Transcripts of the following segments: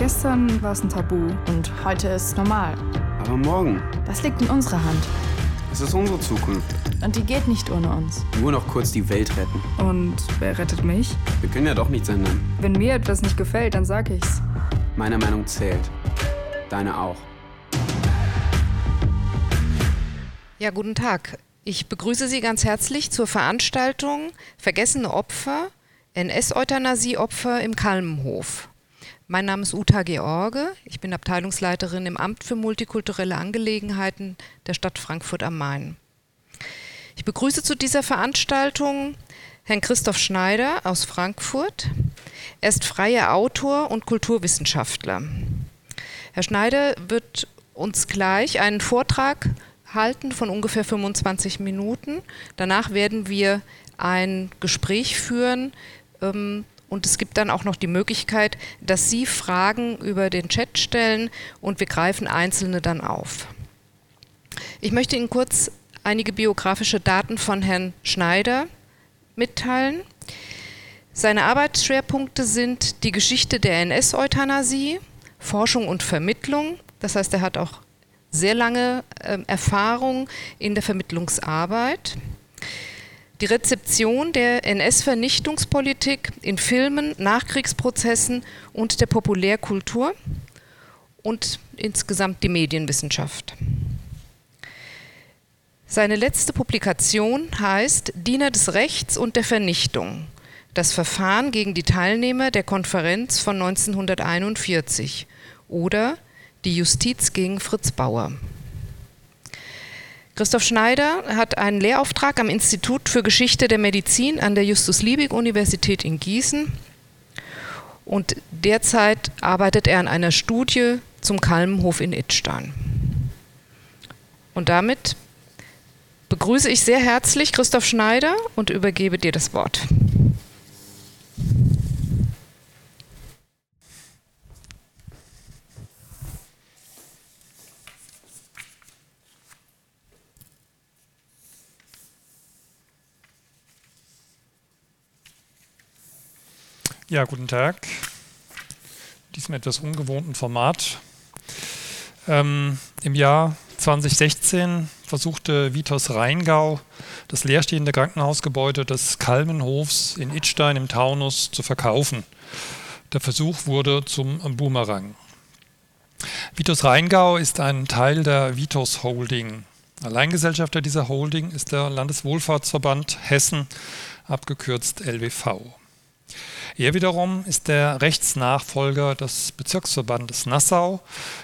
Gestern war es ein Tabu und heute ist es normal. Aber morgen? Das liegt in unserer Hand. Es ist unsere Zukunft. Und die geht nicht ohne uns. Nur noch kurz die Welt retten. Und wer rettet mich? Wir können ja doch nichts ändern. Wenn mir etwas nicht gefällt, dann sag ich's. Meine Meinung zählt. Deine auch. Ja, guten Tag. Ich begrüße Sie ganz herzlich zur Veranstaltung Vergessene Opfer, NS-Euthanasie-Opfer im Kalmenhof. Mein Name ist Uta George, ich bin Abteilungsleiterin im Amt für multikulturelle Angelegenheiten der Stadt Frankfurt am Main. Ich begrüße zu dieser Veranstaltung Herrn Christoph Schneider aus Frankfurt. Er ist freier Autor und Kulturwissenschaftler. Herr Schneider wird uns gleich einen Vortrag halten von ungefähr 25 Minuten. Danach werden wir ein Gespräch führen, und es gibt dann auch noch die Möglichkeit, dass Sie Fragen über den Chat stellen und wir greifen einzelne dann auf. Ich möchte Ihnen kurz einige biografische Daten von Herrn Schneider mitteilen. Seine Arbeitsschwerpunkte sind die Geschichte der NS-Euthanasie, Forschung und Vermittlung. Das heißt, er hat auch sehr lange Erfahrung in der Vermittlungsarbeit. Die Rezeption der NS-Vernichtungspolitik in Filmen, Nachkriegsprozessen und der Populärkultur und insgesamt die Medienwissenschaft. Seine letzte Publikation heißt Diener des Rechts und der Vernichtung. Das Verfahren gegen die Teilnehmer der Konferenz von 1941 oder die Justiz gegen Fritz Bauer. Christoph Schneider hat einen Lehrauftrag am Institut für Geschichte der Medizin an der Justus-Liebig-Universität in Gießen und derzeit arbeitet er an einer Studie zum Kalmenhof in Idstein. Und damit begrüße ich sehr herzlich Christoph Schneider und übergebe dir das Wort. Ja, guten Tag. In diesem etwas ungewohnten Format. Im Jahr 2016 versuchte Vitos Rheingau, das leerstehende Krankenhausgebäude des Kalmenhofs in Idstein im Taunus zu verkaufen. Der Versuch wurde zum Boomerang. Vitos Rheingau ist ein Teil der Vitos Holding. Alleingesellschafter dieser Holding ist der Landeswohlfahrtsverband Hessen, abgekürzt LWV. Er wiederum ist der Rechtsnachfolger des Bezirksverbandes Nassau,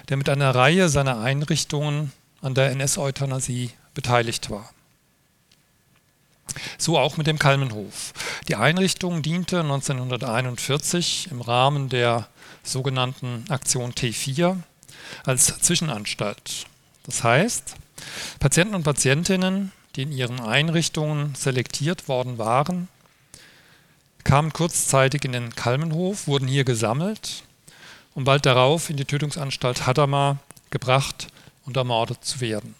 der mit einer Reihe seiner Einrichtungen an der NS-Euthanasie beteiligt war. So auch mit dem Kalmenhof. Die Einrichtung diente 1941 im Rahmen der sogenannten Aktion T4 als Zwischenanstalt. Das heißt, Patienten und Patientinnen, die in ihren Einrichtungen selektiert worden waren, kamen kurzzeitig in den Kalmenhof, wurden hier gesammelt und bald darauf in die Tötungsanstalt Hadamar gebracht und ermordet zu werden.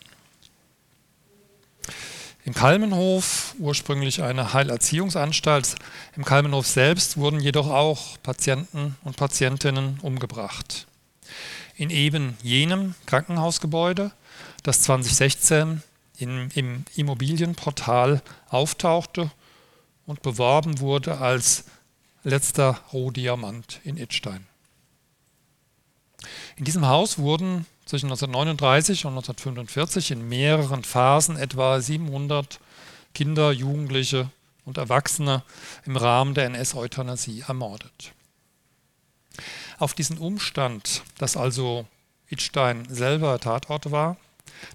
Im Kalmenhof, ursprünglich eine Heilerziehungsanstalt, im Kalmenhof selbst wurden jedoch auch Patienten und Patientinnen umgebracht. In eben jenem Krankenhausgebäude, das 2016 im Immobilienportal auftauchte und beworben wurde als letzter Rohdiamant in Idstein. In diesem Haus wurden zwischen 1939 und 1945 in mehreren Phasen etwa 700 Kinder, Jugendliche und Erwachsene im Rahmen der NS-Euthanasie ermordet. Auf diesen Umstand, dass also Idstein selber Tatort war,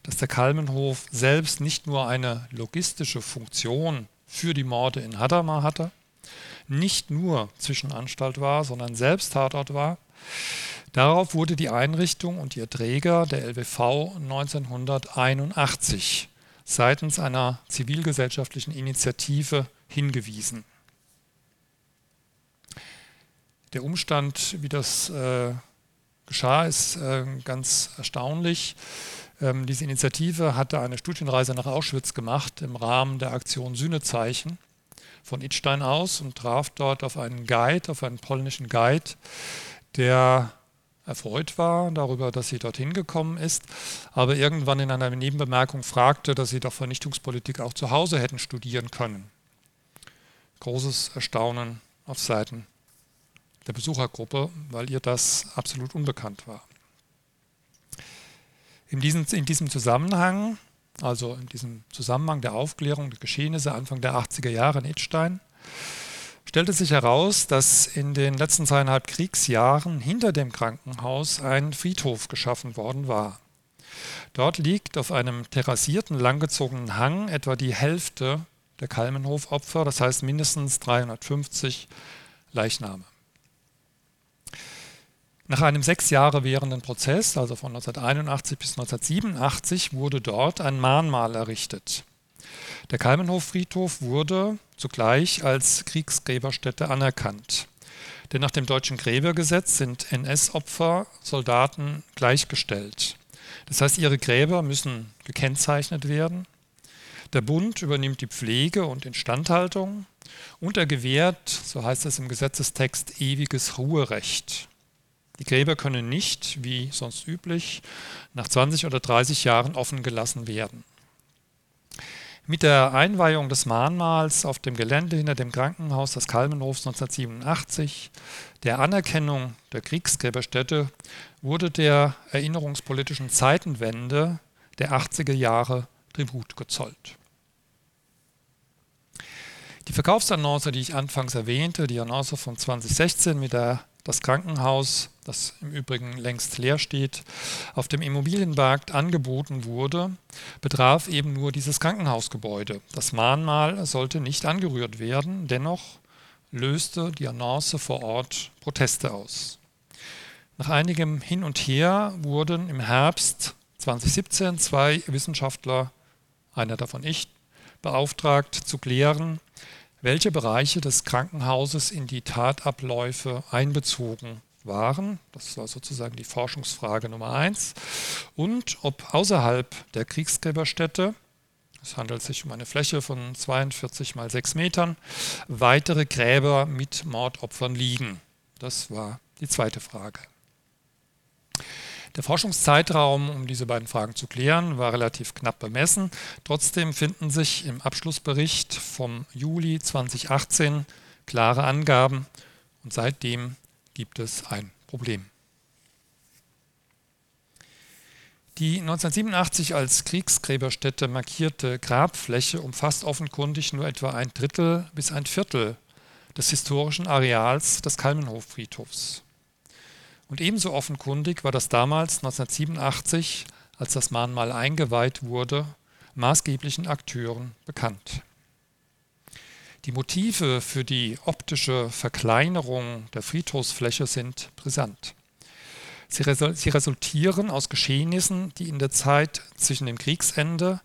dass der Kalmenhof selbst nicht nur eine logistische Funktion für die Morde in Hadamar hatte, nicht nur Zwischenanstalt war, sondern selbst Tatort war. Darauf wurde die Einrichtung und ihr Träger, der LWV, 1981 seitens einer zivilgesellschaftlichen Initiative hingewiesen. Der Umstand, wie das geschah, ist ganz erstaunlich. Diese Initiative hatte eine Studienreise nach Auschwitz gemacht im Rahmen der Aktion Sühnezeichen von Idstein aus und traf dort auf einen polnischen Guide, der erfreut war darüber, dass sie dorthin gekommen ist, aber irgendwann in einer Nebenbemerkung fragte, dass sie doch Vernichtungspolitik auch zu Hause hätten studieren können. Großes Erstaunen auf Seiten der Besuchergruppe, weil ihr das absolut unbekannt war. In diesem Zusammenhang der Aufklärung der Geschehnisse Anfang der 80er Jahre in Idstein, stellte sich heraus, dass in den letzten 2,5 Kriegsjahren hinter dem Krankenhaus ein Friedhof geschaffen worden war. Dort liegt auf einem terrassierten, langgezogenen Hang etwa die Hälfte der Kalmenhof-Opfer, das heißt mindestens 350 Leichname. Nach einem 6 Jahre währenden Prozess, also von 1981 bis 1987, wurde dort ein Mahnmal errichtet. Der Kalmenhof-Friedhof wurde zugleich als Kriegsgräberstätte anerkannt. Denn nach dem deutschen Gräbergesetz sind NS-Opfer Soldaten gleichgestellt. Das heißt, ihre Gräber müssen gekennzeichnet werden. Der Bund übernimmt die Pflege und Instandhaltung und er gewährt, so heißt es im Gesetzestext, ewiges Ruherecht. Die Gräber können nicht, wie sonst üblich, nach 20 oder 30 Jahren offen gelassen werden. Mit der Einweihung des Mahnmals auf dem Gelände hinter dem Krankenhaus des Kalmenhofs 1987, der Anerkennung der Kriegsgräberstätte, wurde der erinnerungspolitischen Zeitenwende der 80er Jahre Tribut gezollt. Die Verkaufsannonce, die ich anfangs erwähnte, die Annonce von 2016, mit der das Krankenhaus, das im Übrigen längst leer steht, auf dem Immobilienmarkt angeboten wurde, betraf eben nur dieses Krankenhausgebäude. Das Mahnmal sollte nicht angerührt werden, dennoch löste die Annonce vor Ort Proteste aus. Nach einigem Hin und Her wurden im Herbst 2017 zwei Wissenschaftler, einer davon ich, beauftragt zu klären, welche Bereiche des Krankenhauses in die Tatabläufe einbezogen waren. Das war sozusagen die Forschungsfrage Nummer 1. Und ob außerhalb der Kriegsgräberstätte, es handelt sich um eine Fläche von 42 x 6 Metern, weitere Gräber mit Mordopfern liegen. Das war die zweite Frage. Der Forschungszeitraum, um diese beiden Fragen zu klären, war relativ knapp bemessen. Trotzdem finden sich im Abschlussbericht vom Juli 2018 klare Angaben und seitdem gibt es ein Problem. Die 1987 als Kriegsgräberstätte markierte Grabfläche umfasst offenkundig nur etwa 1/3 bis 1/4 des historischen Areals des Kalmenhof-Friedhofs. Und ebenso offenkundig war das damals 1987, als das Mahnmal eingeweiht wurde, maßgeblichen Akteuren bekannt. Die Motive für die optische Verkleinerung der Friedhofsfläche sind brisant. Sie resultieren aus Geschehnissen, die in der Zeit zwischen dem Kriegsende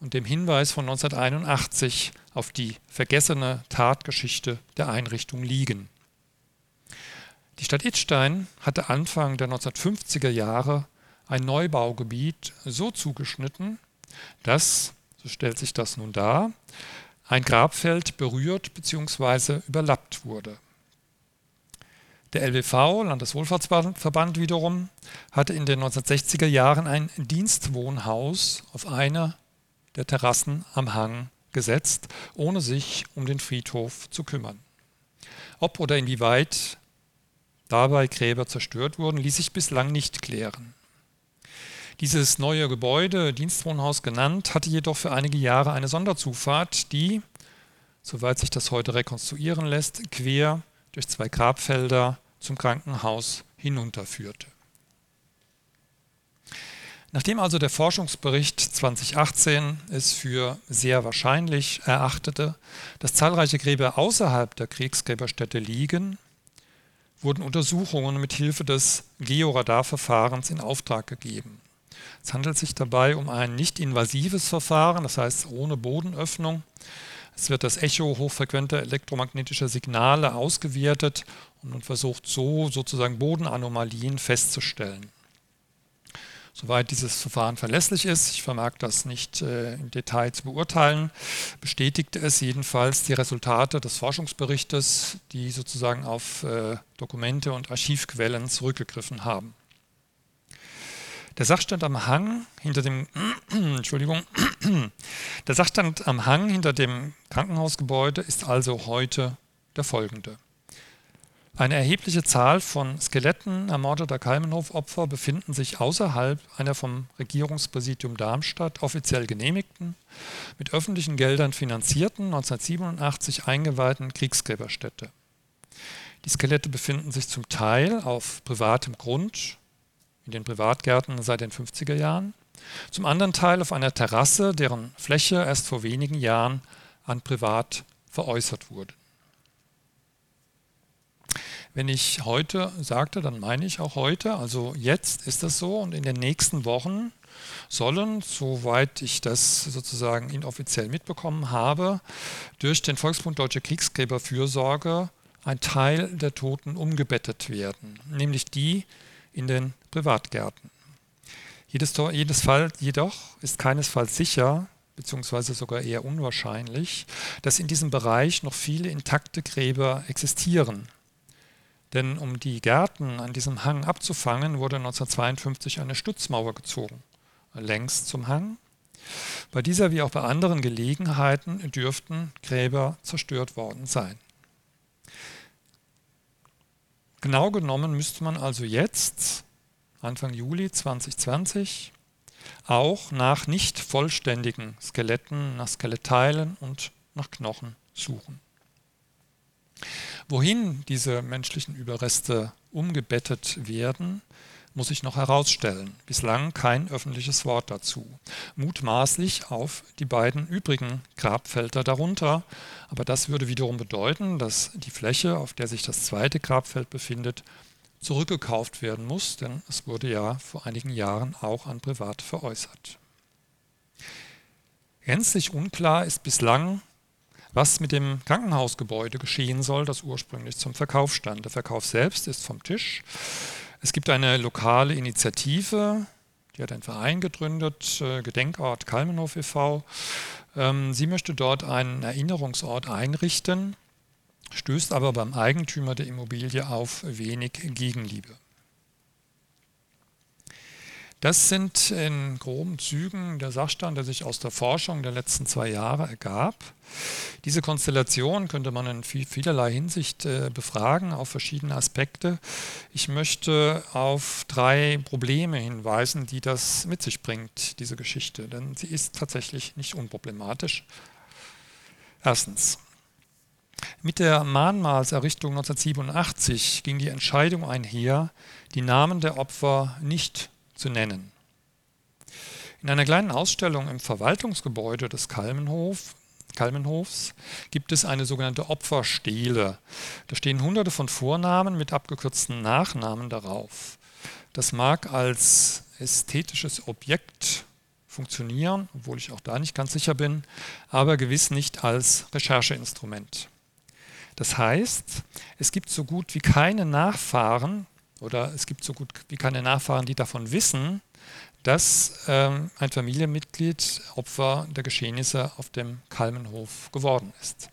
und dem Hinweis von 1981 auf die vergessene Tatgeschichte der Einrichtung liegen. Die Stadt Idstein hatte Anfang der 1950er Jahre ein Neubaugebiet so zugeschnitten, dass, so stellt sich das nun dar, ein Grabfeld berührt bzw. überlappt wurde. Der LWV, Landeswohlfahrtsverband wiederum, hatte in den 1960er Jahren ein Dienstwohnhaus auf einer der Terrassen am Hang gesetzt, ohne sich um den Friedhof zu kümmern. Ob oder inwieweit dabei Gräber zerstört wurden, ließ sich bislang nicht klären. Dieses neue Gebäude, Dienstwohnhaus genannt, hatte jedoch für einige Jahre eine Sonderzufahrt, die, soweit sich das heute rekonstruieren lässt, quer durch 2 Grabfelder zum Krankenhaus hinunterführte. Nachdem also der Forschungsbericht 2018 es für sehr wahrscheinlich erachtete, dass zahlreiche Gräber außerhalb der Kriegsgräberstätte liegen, wurden Untersuchungen mit Hilfe des Georadarverfahrens in Auftrag gegeben. Es handelt sich dabei um ein nicht-invasives Verfahren, das heißt ohne Bodenöffnung. Es wird das Echo hochfrequenter elektromagnetischer Signale ausgewertet und man versucht so sozusagen Bodenanomalien festzustellen. Soweit dieses Verfahren verlässlich ist, ich vermag das nicht im Detail zu beurteilen, bestätigte es jedenfalls die Resultate des Forschungsberichtes, die sozusagen auf Dokumente und Archivquellen zurückgegriffen haben. Der Sachstand am Hang hinter dem der Sachstand am Hang hinter dem Krankenhausgebäude ist also heute der folgende. Eine erhebliche Zahl von Skeletten ermordeter Kalmenhof-Opfer befinden sich außerhalb einer vom Regierungspräsidium Darmstadt offiziell genehmigten, mit öffentlichen Geldern finanzierten, 1987 eingeweihten Kriegsgräberstätte. Die Skelette befinden sich zum Teil auf privatem Grund, in den Privatgärten seit den 50er Jahren, zum anderen Teil auf einer Terrasse, deren Fläche erst vor wenigen Jahren an Privat veräußert wurde. Wenn ich heute sagte, dann meine ich auch heute, also jetzt ist das so und in den nächsten Wochen sollen, soweit ich das sozusagen inoffiziell mitbekommen habe, durch den Volksbund Deutsche Kriegsgräberfürsorge ein Teil der Toten umgebettet werden, nämlich die in den Privatgärten. Jedes Fall jedoch ist keinesfalls sicher, beziehungsweise sogar eher unwahrscheinlich, dass in diesem Bereich noch viele intakte Gräber existieren. Denn um die Gärten an diesem Hang abzufangen, wurde 1952 eine Stützmauer gezogen, längs zum Hang. Bei dieser wie auch bei anderen Gelegenheiten dürften Gräber zerstört worden sein. Genau genommen müsste man also jetzt, Anfang Juli 2020, auch nach nicht vollständigen Skeletten, nach Skelettteilen und nach Knochen suchen. Wohin diese menschlichen Überreste umgebettet werden, muss ich noch herausstellen. Bislang kein öffentliches Wort dazu. Mutmaßlich auf die beiden übrigen Grabfelder darunter. Aber das würde wiederum bedeuten, dass die Fläche, auf der sich das zweite Grabfeld befindet, zurückgekauft werden muss, denn es wurde ja vor einigen Jahren auch an Privat veräußert. Gänzlich unklar ist bislang, was mit dem Krankenhausgebäude geschehen soll, das ursprünglich zum Verkauf stand. Der Verkauf selbst ist vom Tisch. Es gibt eine lokale Initiative, die hat einen Verein gegründet, Gedenkort Kalmenhof e.V. Sie möchte dort einen Erinnerungsort einrichten, stößt aber beim Eigentümer der Immobilie auf wenig Gegenliebe. Das sind in groben Zügen der Sachstand, der sich aus der Forschung der letzten 2 Jahre ergab. Diese Konstellation könnte man in vielerlei Hinsicht befragen, auf verschiedene Aspekte. Ich möchte auf 3 Probleme hinweisen, die das mit sich bringt, diese Geschichte, denn sie ist tatsächlich nicht unproblematisch. Erstens. Mit der Mahnmalserrichtung 1987 ging die Entscheidung einher, die Namen der Opfer nicht zu nennen. In einer kleinen Ausstellung im Verwaltungsgebäude des Kalmenhofs gibt es eine sogenannte Opferstele. Da stehen Hunderte von Vornamen mit abgekürzten Nachnamen darauf. Das mag als ästhetisches Objekt funktionieren, obwohl ich auch da nicht ganz sicher bin, aber gewiss nicht als Rechercheinstrument. Das heißt, es gibt so gut wie keine Nachfahren, die davon wissen, dass ein Familienmitglied Opfer der Geschehnisse auf dem Kalmenhof geworden ist.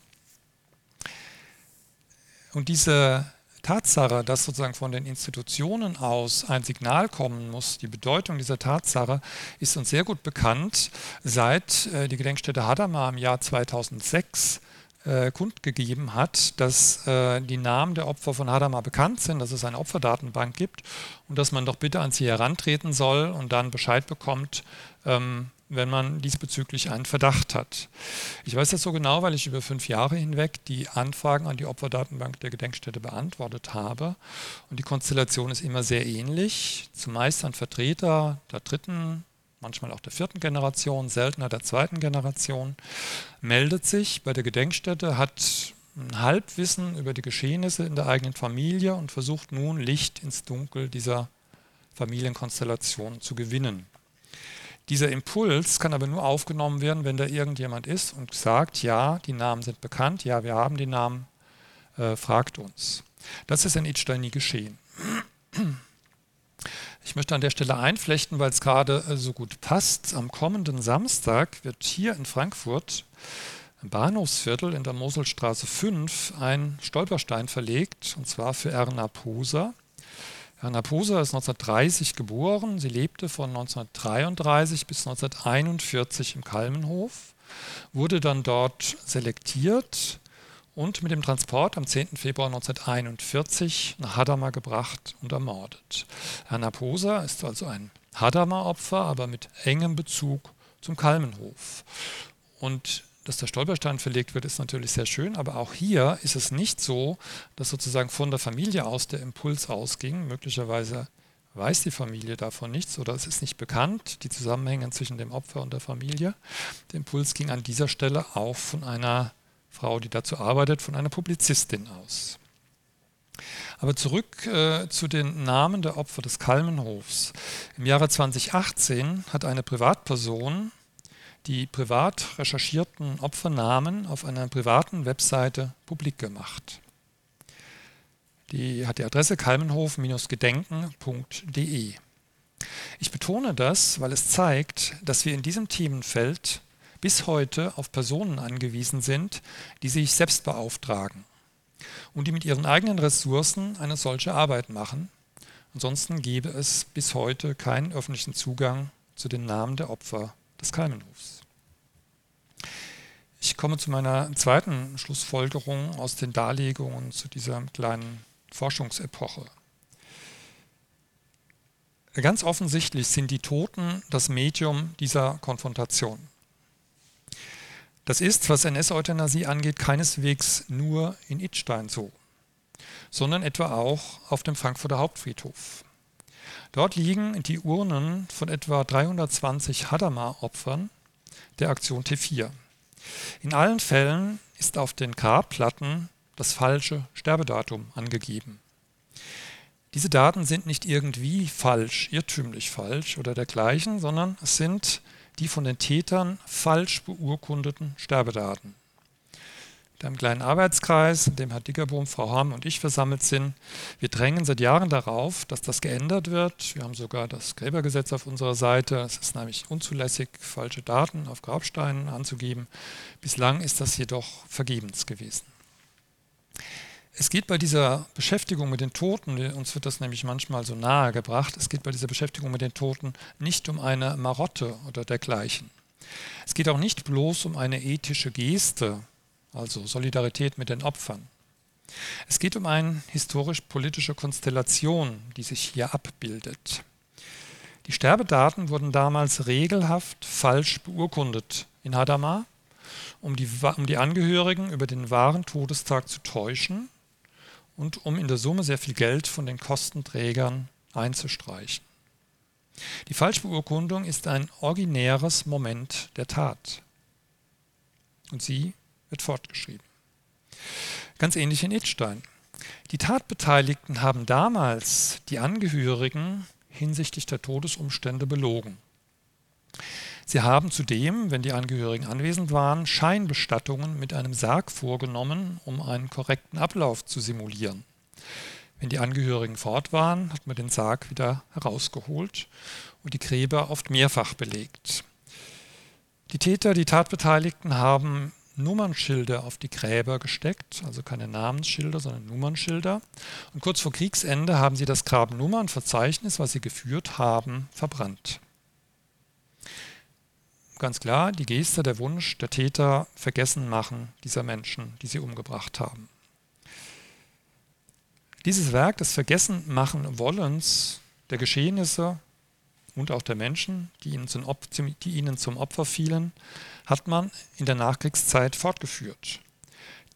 Und diese Tatsache, dass sozusagen von den Institutionen aus ein Signal kommen muss, die Bedeutung dieser Tatsache ist uns sehr gut bekannt, seit die Gedenkstätte Hadamar im Jahr 2006 kundgegeben hat, dass die Namen der Opfer von Hadamar bekannt sind, dass es eine Opferdatenbank gibt und dass man doch bitte an sie herantreten soll und dann Bescheid bekommt, wenn man diesbezüglich einen Verdacht hat. Ich weiß das so genau, weil ich über 5 Jahre hinweg die Anfragen an die Opferdatenbank der Gedenkstätte beantwortet habe. Und die Konstellation ist immer sehr ähnlich, zumeist an Vertreter der dritten, manchmal auch der vierten Generation, seltener der zweiten Generation, meldet sich bei der Gedenkstätte, hat ein Halbwissen über die Geschehnisse in der eigenen Familie und versucht nun Licht ins Dunkel dieser Familienkonstellation zu gewinnen. Dieser Impuls kann aber nur aufgenommen werden, wenn da irgendjemand ist und sagt, ja, die Namen sind bekannt, ja, wir haben die Namen, fragt uns. Das ist in Idstein nie geschehen. Ich möchte an der Stelle einflechten, weil es gerade so gut passt. Am kommenden Samstag wird hier in Frankfurt im Bahnhofsviertel in der Moselstraße 5 ein Stolperstein verlegt, und zwar für Erna Poser. Hanna Poser ist 1930 geboren. Sie lebte von 1933 bis 1941 im Kalmenhof, wurde dann dort selektiert und mit dem Transport am 10. Februar 1941 nach Hadamar gebracht und ermordet. Hanna Poser ist also ein Hadamar-Opfer, aber mit engem Bezug zum Kalmenhof. Und dass der Stolperstein verlegt wird, ist natürlich sehr schön, aber auch hier ist es nicht so, dass sozusagen von der Familie aus der Impuls ausging. Möglicherweise weiß die Familie davon nichts oder es ist nicht bekannt, die Zusammenhänge zwischen dem Opfer und der Familie. Der Impuls ging an dieser Stelle auch von einer Frau, die dazu arbeitet, von einer Publizistin aus. Aber zurück zu den Namen der Opfer des Kalmenhofs. Im Jahre 2018 hat eine Privatperson die privat recherchierten Opfernamen auf einer privaten Webseite publik gemacht. Die hat die Adresse kalmenhof-gedenken.de. Ich betone das, weil es zeigt, dass wir in diesem Themenfeld bis heute auf Personen angewiesen sind, die sich selbst beauftragen und die mit ihren eigenen Ressourcen eine solche Arbeit machen. Ansonsten gäbe es bis heute keinen öffentlichen Zugang zu den Namen der Opfer des Kalmenhofs. Ich komme zu meiner zweiten Schlussfolgerung aus den Darlegungen zu dieser kleinen Forschungsepoche. Ganz offensichtlich sind die Toten das Medium dieser Konfrontation. Das ist, was NS-Euthanasie angeht, keineswegs nur in Idstein so, sondern etwa auch auf dem Frankfurter Hauptfriedhof. Dort liegen die Urnen von etwa 320 Hadamar-Opfern der Aktion T4. In allen Fällen ist auf den Grabplatten das falsche Sterbedatum angegeben. Diese Daten sind nicht irgendwie falsch, irrtümlich falsch oder dergleichen, sondern es sind die von den Tätern falsch beurkundeten Sterbedaten. In einem kleinen Arbeitskreis, in dem Herr Dickerbohm, Frau Hamm und ich versammelt sind. Wir drängen seit Jahren darauf, dass das geändert wird. Wir haben sogar das Gräbergesetz auf unserer Seite. Es ist nämlich unzulässig, falsche Daten auf Grabsteinen anzugeben. Bislang ist das jedoch vergebens gewesen. Es geht bei dieser Beschäftigung mit den Toten, uns wird das nämlich manchmal so nahe gebracht, es geht bei dieser Beschäftigung mit den Toten nicht um eine Marotte oder dergleichen. Es geht auch nicht bloß um eine ethische Geste, also Solidarität mit den Opfern. Es geht um eine historisch-politische Konstellation, die sich hier abbildet. Die Sterbedaten wurden damals regelhaft falsch beurkundet in Hadamar, um die Angehörigen über den wahren Todestag zu täuschen und um in der Summe sehr viel Geld von den Kostenträgern einzustreichen. Die Falschbeurkundung ist ein originäres Moment der Tat. Und sie wird fortgeschrieben. Ganz ähnlich in Idstein. Die Tatbeteiligten haben damals die Angehörigen hinsichtlich der Todesumstände belogen. Sie haben zudem, wenn die Angehörigen anwesend waren, Scheinbestattungen mit einem Sarg vorgenommen, um einen korrekten Ablauf zu simulieren. Wenn die Angehörigen fort waren, hat man den Sarg wieder herausgeholt und die Gräber oft mehrfach belegt. Die Täter, die Tatbeteiligten haben Nummernschilder auf die Gräber gesteckt, also keine Namensschilder, sondern Nummernschilder. Und kurz vor Kriegsende haben sie das Grabnummernverzeichnis, was sie geführt haben, verbrannt. Ganz klar, die Geste, der Wunsch der Täter, vergessen machen dieser Menschen, die sie umgebracht haben. Dieses Werk des Vergessenmachen-Wollens der Geschehnisse und auch der Menschen, die ihnen zum Opfer fielen, hat man in der Nachkriegszeit fortgeführt.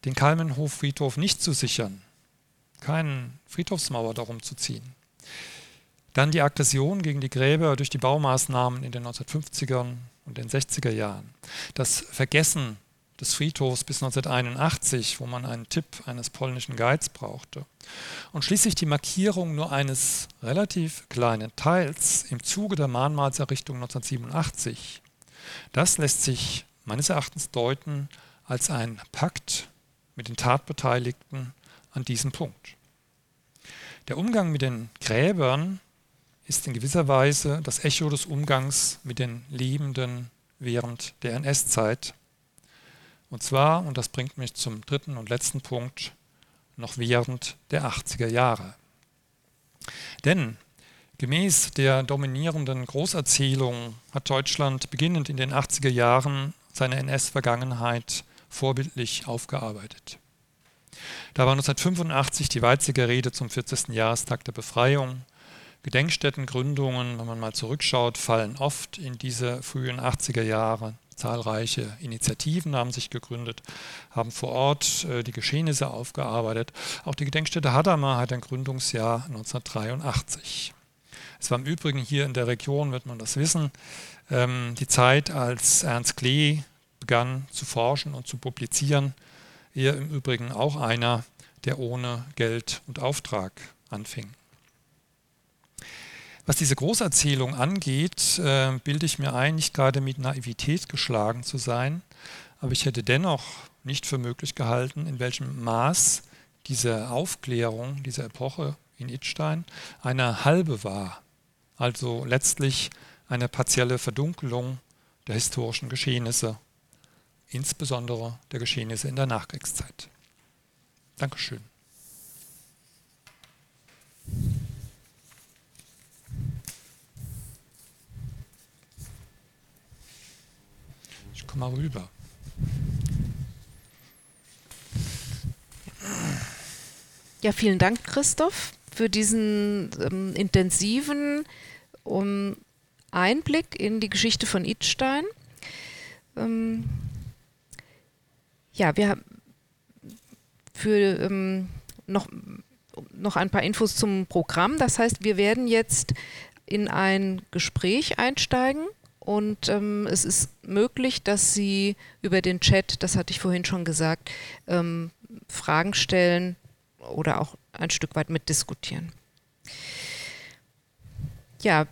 Den Kalmenhof-Friedhof nicht zu sichern, keinen Friedhofsmauer darum zu ziehen. Dann die Aggression gegen die Gräber durch die Baumaßnahmen in den 1950ern und den 60er Jahren. Das Vergessen des Friedhofs bis 1981, wo man einen Tipp eines polnischen Guides brauchte. Und schließlich die Markierung nur eines relativ kleinen Teils im Zuge der Mahnmalserrichtung 1987. Das lässt sich meines Erachtens deuten als ein Pakt mit den Tatbeteiligten an diesem Punkt. Der Umgang mit den Gräbern ist in gewisser Weise das Echo des Umgangs mit den Lebenden während der NS-Zeit. Und zwar, und das bringt mich zum dritten und letzten Punkt, noch während der 80er Jahre. Denn gemäß der dominierenden Großerzählung hat Deutschland beginnend in den 80er Jahren seine NS-Vergangenheit vorbildlich aufgearbeitet. Da war 1985 die Weizsäcker Rede zum 40. Jahrestag der Befreiung. Gedenkstättengründungen, wenn man mal zurückschaut, fallen oft in diese frühen 80er Jahre. Zahlreiche Initiativen haben sich gegründet, haben vor Ort die Geschehnisse aufgearbeitet. Auch die Gedenkstätte Hadamar hat ein Gründungsjahr 1983. Es war im Übrigen hier in der Region, wird man das wissen, die Zeit, als Ernst Klee begann zu forschen und zu publizieren. Er im Übrigen auch einer, der ohne Geld und Auftrag anfing. Was diese Großerzählung angeht, bilde ich mir ein, nicht gerade mit Naivität geschlagen zu sein, aber ich hätte dennoch nicht für möglich gehalten, in welchem Maß diese Aufklärung, diese Epoche in Idstein eine halbe war, also letztlich eine partielle Verdunkelung der historischen Geschehnisse, insbesondere der Geschehnisse in der Nachkriegszeit. Dankeschön. Mal rüber. Ja, vielen Dank, Christoph, für diesen intensiven Einblick in die Geschichte von Idstein. Ja, wir haben für noch ein paar Infos zum Programm. Das heißt, wir werden jetzt in ein Gespräch einsteigen. Und es ist möglich, dass Sie über den Chat, das hatte ich vorhin schon gesagt, Fragen stellen oder auch ein Stück weit mitdiskutieren. Ja,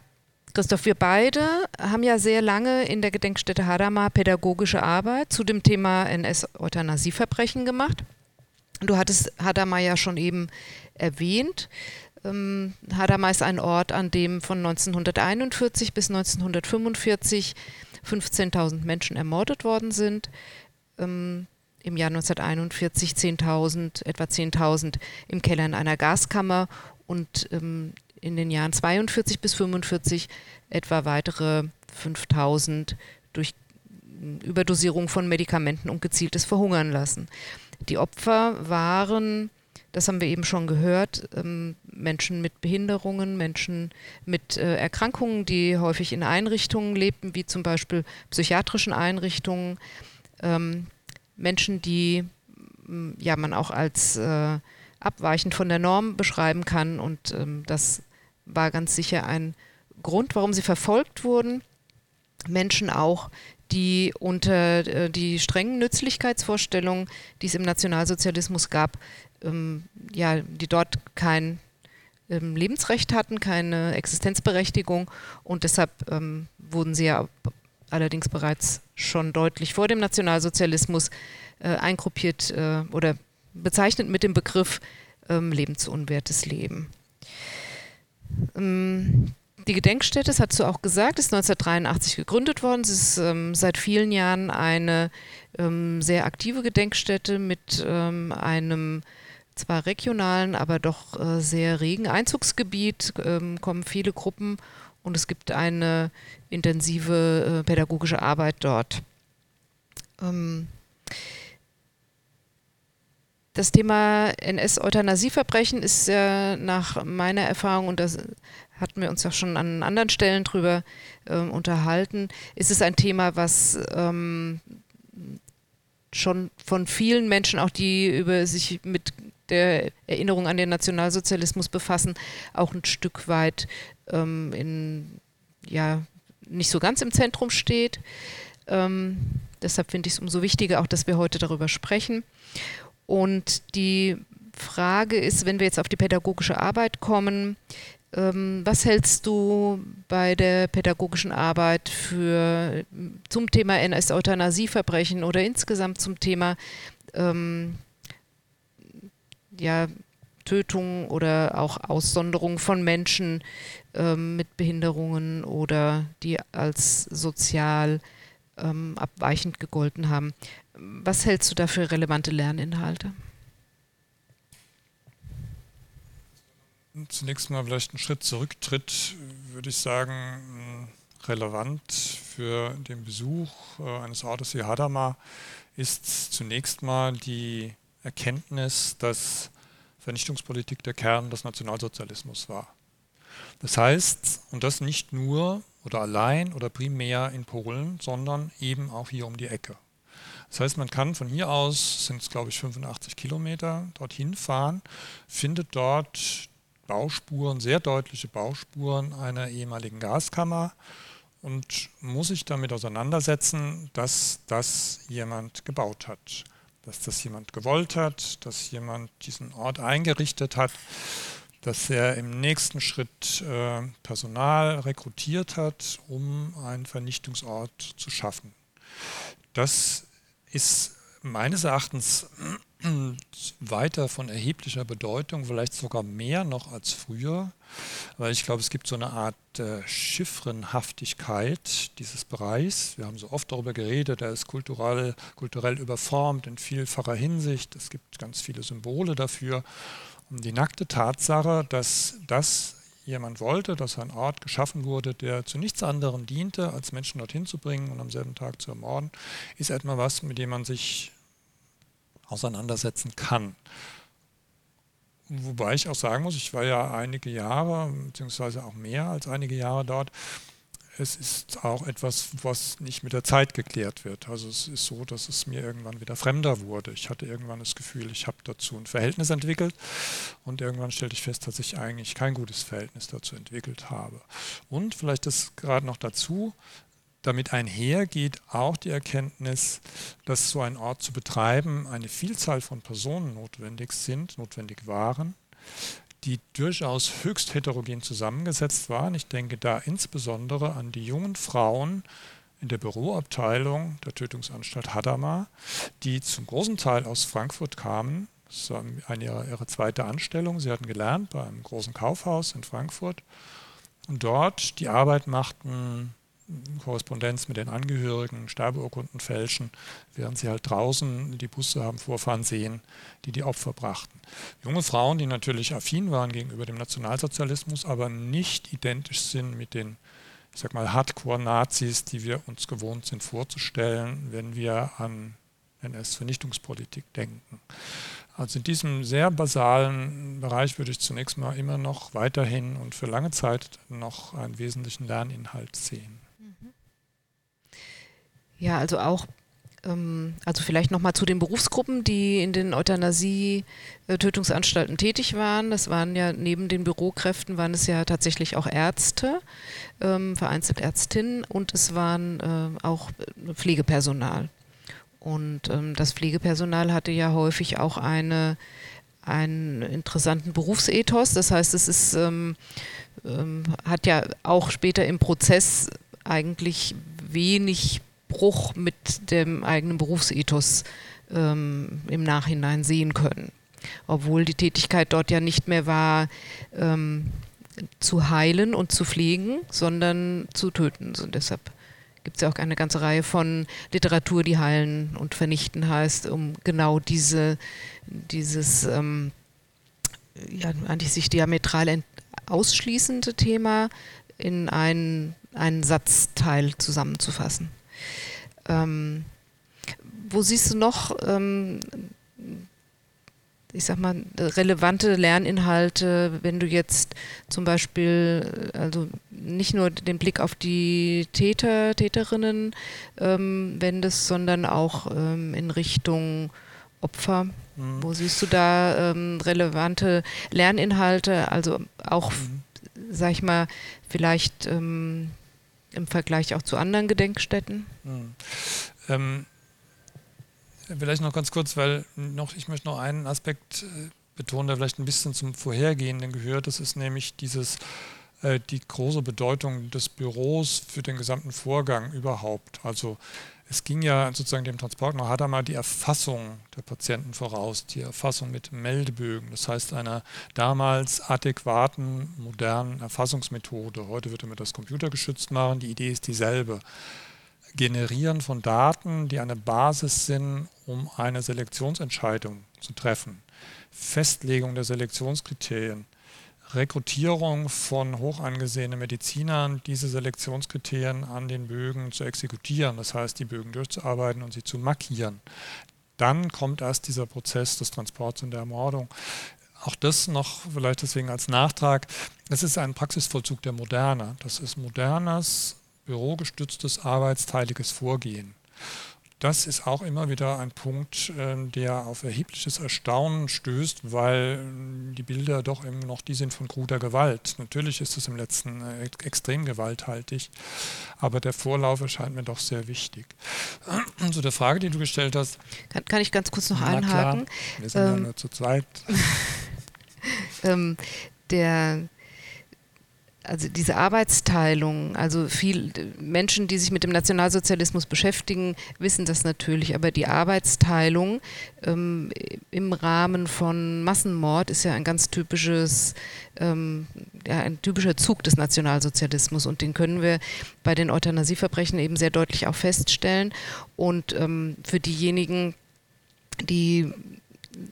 Christoph, wir beide haben ja sehr lange in der Gedenkstätte Hadamar pädagogische Arbeit zu dem Thema NS-Euthanasieverbrechen gemacht. Du hattest Hadamar ja schon eben erwähnt. Hadamar ist ein Ort, an dem von 1941 bis 1945 15.000 Menschen ermordet worden sind. Im Jahr 1941 etwa 10.000 im Keller in einer Gaskammer und in den Jahren 42 bis 45 etwa weitere 5.000 durch Überdosierung von Medikamenten und gezieltes Verhungern lassen. Die Opfer waren, das haben wir eben schon gehört, Menschen mit Behinderungen, Menschen mit Erkrankungen, die häufig in Einrichtungen lebten, wie zum Beispiel psychiatrischen Einrichtungen, Menschen, die ja, man auch als abweichend von der Norm beschreiben kann. Und das war ganz sicher ein Grund, warum sie verfolgt wurden. Menschen auch, die unter die strengen Nützlichkeitsvorstellungen, die es im Nationalsozialismus gab, ja, die dort kein Lebensrecht hatten, keine Existenzberechtigung, und deshalb wurden sie ja allerdings bereits schon deutlich vor dem Nationalsozialismus eingruppiert oder bezeichnet mit dem Begriff lebensunwertes Leben. Die Gedenkstätte, das hast du auch gesagt, ist 1983 gegründet worden. Sie ist seit vielen Jahren eine sehr aktive Gedenkstätte mit einem zwar regionalen, aber doch sehr regen Einzugsgebiet, kommen viele Gruppen und es gibt eine intensive pädagogische Arbeit dort. Das Thema NS-Euthanasieverbrechen ist ja nach meiner Erfahrung, und das hatten wir uns ja schon an anderen Stellen drüber unterhalten, ist es ein Thema, was schon von vielen Menschen, auch die über sich mit der Erinnerung an den Nationalsozialismus befassen, auch ein Stück weit nicht so ganz im Zentrum steht. Deshalb finde ich es umso wichtiger, auch dass wir heute darüber sprechen. Und die Frage ist, wenn wir jetzt auf die pädagogische Arbeit kommen, was hältst du bei der pädagogischen Arbeit zum Thema NS-Euthanasieverbrechen oder insgesamt zum Thema Tötungen oder auch Aussonderung von Menschen mit Behinderungen oder die als sozial abweichend gegolten haben. Was hältst du da für relevante Lerninhalte? Zunächst mal vielleicht einen Schritt zurücktritt, würde ich sagen, relevant für den Besuch eines Ortes wie Hadamar ist zunächst mal die Erkenntnis, dass Vernichtungspolitik der Kern des Nationalsozialismus war. Das heißt, und das nicht nur oder allein oder primär in Polen, sondern eben auch hier um die Ecke. Das heißt, man kann von hier aus, sind es glaube ich 85 Kilometer, dorthin fahren, findet dort Bauspuren, sehr deutliche Bauspuren einer ehemaligen Gaskammer und muss sich damit auseinandersetzen, dass das jemand gebaut hat, dass das jemand gewollt hat, dass jemand diesen Ort eingerichtet hat, dass er im nächsten Schritt Personal rekrutiert hat, um einen Vernichtungsort zu schaffen. Das ist meines Erachtens weiter von erheblicher Bedeutung, vielleicht sogar mehr noch als früher, weil ich glaube, es gibt so eine Art Chiffrenhaftigkeit dieses Bereichs. Wir haben so oft darüber geredet, er ist kulturell überformt in vielfacher Hinsicht. Es gibt ganz viele Symbole dafür. Und die nackte Tatsache, dass das jemand wollte, dass ein Ort geschaffen wurde, der zu nichts anderem diente, als Menschen dorthin zu bringen und am selben Tag zu ermorden, ist etwa was, mit dem man sich auseinandersetzen kann. Wobei ich auch sagen muss, ich war ja einige Jahre, beziehungsweise auch mehr als einige Jahre dort, es ist auch etwas, was nicht mit der Zeit geklärt wird. Also es ist so, dass es mir irgendwann wieder fremder wurde. Ich hatte irgendwann das Gefühl, ich habe dazu ein Verhältnis entwickelt und irgendwann stellte ich fest, dass ich eigentlich kein gutes Verhältnis dazu entwickelt habe. Und vielleicht das gerade noch dazu, damit einhergeht auch die Erkenntnis, dass so einen Ort zu betreiben eine Vielzahl von Personen notwendig waren, die durchaus höchst heterogen zusammengesetzt waren. Ich denke da insbesondere an die jungen Frauen in der Büroabteilung der Tötungsanstalt Hadamar, die zum großen Teil aus Frankfurt kamen. Das war ihre zweite Anstellung. Sie hatten gelernt bei einem großen Kaufhaus in Frankfurt und dort die Arbeit machten, Korrespondenz mit den Angehörigen, Sterbeurkunden fälschen, während sie halt draußen die Busse haben vorfahren sehen, die die Opfer brachten. Junge Frauen, die natürlich affin waren gegenüber dem Nationalsozialismus, aber nicht identisch sind mit den, ich sag mal, Hardcore-Nazis, die wir uns gewohnt sind vorzustellen, wenn wir an NS-Vernichtungspolitik denken. Also in diesem sehr basalen Bereich würde ich zunächst mal immer noch weiterhin und für lange Zeit noch einen wesentlichen Lerninhalt sehen. Ja, also auch, also vielleicht nochmal zu den Berufsgruppen, die in den Euthanasie-Tötungsanstalten tätig waren. Das waren ja neben den Bürokräften, waren es ja tatsächlich auch Ärzte, vereinzelt Ärztinnen und es waren auch Pflegepersonal. Und das Pflegepersonal hatte ja häufig auch einen interessanten Berufsethos. Das heißt, es ist, hat ja auch später im Prozess eigentlich wenig Bruch mit dem eigenen Berufsethos im Nachhinein sehen können. Obwohl die Tätigkeit dort ja nicht mehr war, zu heilen und zu pflegen, sondern zu töten. Und deshalb gibt es ja auch eine ganze Reihe von Literatur, die heilen und vernichten heißt, um genau dieses eigentlich sich diametral ausschließende Thema in einen Satzteil zusammenzufassen. Wo siehst du noch, ich sag mal, relevante Lerninhalte, wenn du jetzt zum Beispiel, also nicht nur den Blick auf die Täter, Täterinnen wendest, sondern auch in Richtung Opfer. Mhm. Wo siehst du da relevante Lerninhalte, also auch, sag ich mal, vielleicht im Vergleich auch zu anderen Gedenkstätten? Mhm. Vielleicht noch ganz kurz, weil ich möchte noch einen Aspekt betonen, der vielleicht ein bisschen zum Vorhergehenden gehört. Das ist nämlich die große Bedeutung des Büros für den gesamten Vorgang überhaupt. Also Es ging ja sozusagen dem Transport nach Hadamar die Erfassung der Patienten voraus, die Erfassung mit Meldebögen, das heißt einer damals adäquaten, modernen Erfassungsmethode. Heute wird damit das Computer geschützt machen, die Idee ist dieselbe. Generieren von Daten, die eine Basis sind, um eine Selektionsentscheidung zu treffen. Festlegung der Selektionskriterien, Rekrutierung von hoch angesehenen Medizinern, diese Selektionskriterien an den Bögen zu exekutieren, das heißt, die Bögen durchzuarbeiten und sie zu markieren. Dann kommt erst dieser Prozess des Transports und der Ermordung. Auch das noch vielleicht deswegen als Nachtrag. Es ist ein Praxisvollzug der Moderne. Das ist modernes, bürogestütztes, arbeitsteiliges Vorgehen. Das ist auch immer wieder ein Punkt, der auf erhebliches Erstaunen stößt, weil die Bilder doch eben noch die sind von kruder Gewalt. Natürlich ist es im letzten extrem gewalthaltig, aber der Vorlauf erscheint mir doch sehr wichtig. Zu der Frage, die du gestellt hast. Kann ich ganz kurz noch einhaken? Wir sind ja nur zu zweit. Also diese Arbeitsteilung, also viele Menschen, die sich mit dem Nationalsozialismus beschäftigen, wissen das natürlich, aber die Arbeitsteilung im Rahmen von Massenmord ist ja ein ganz typisches, ein typischer Zug des Nationalsozialismus, und den können wir bei den Euthanasieverbrechen eben sehr deutlich auch feststellen. Und für diejenigen, die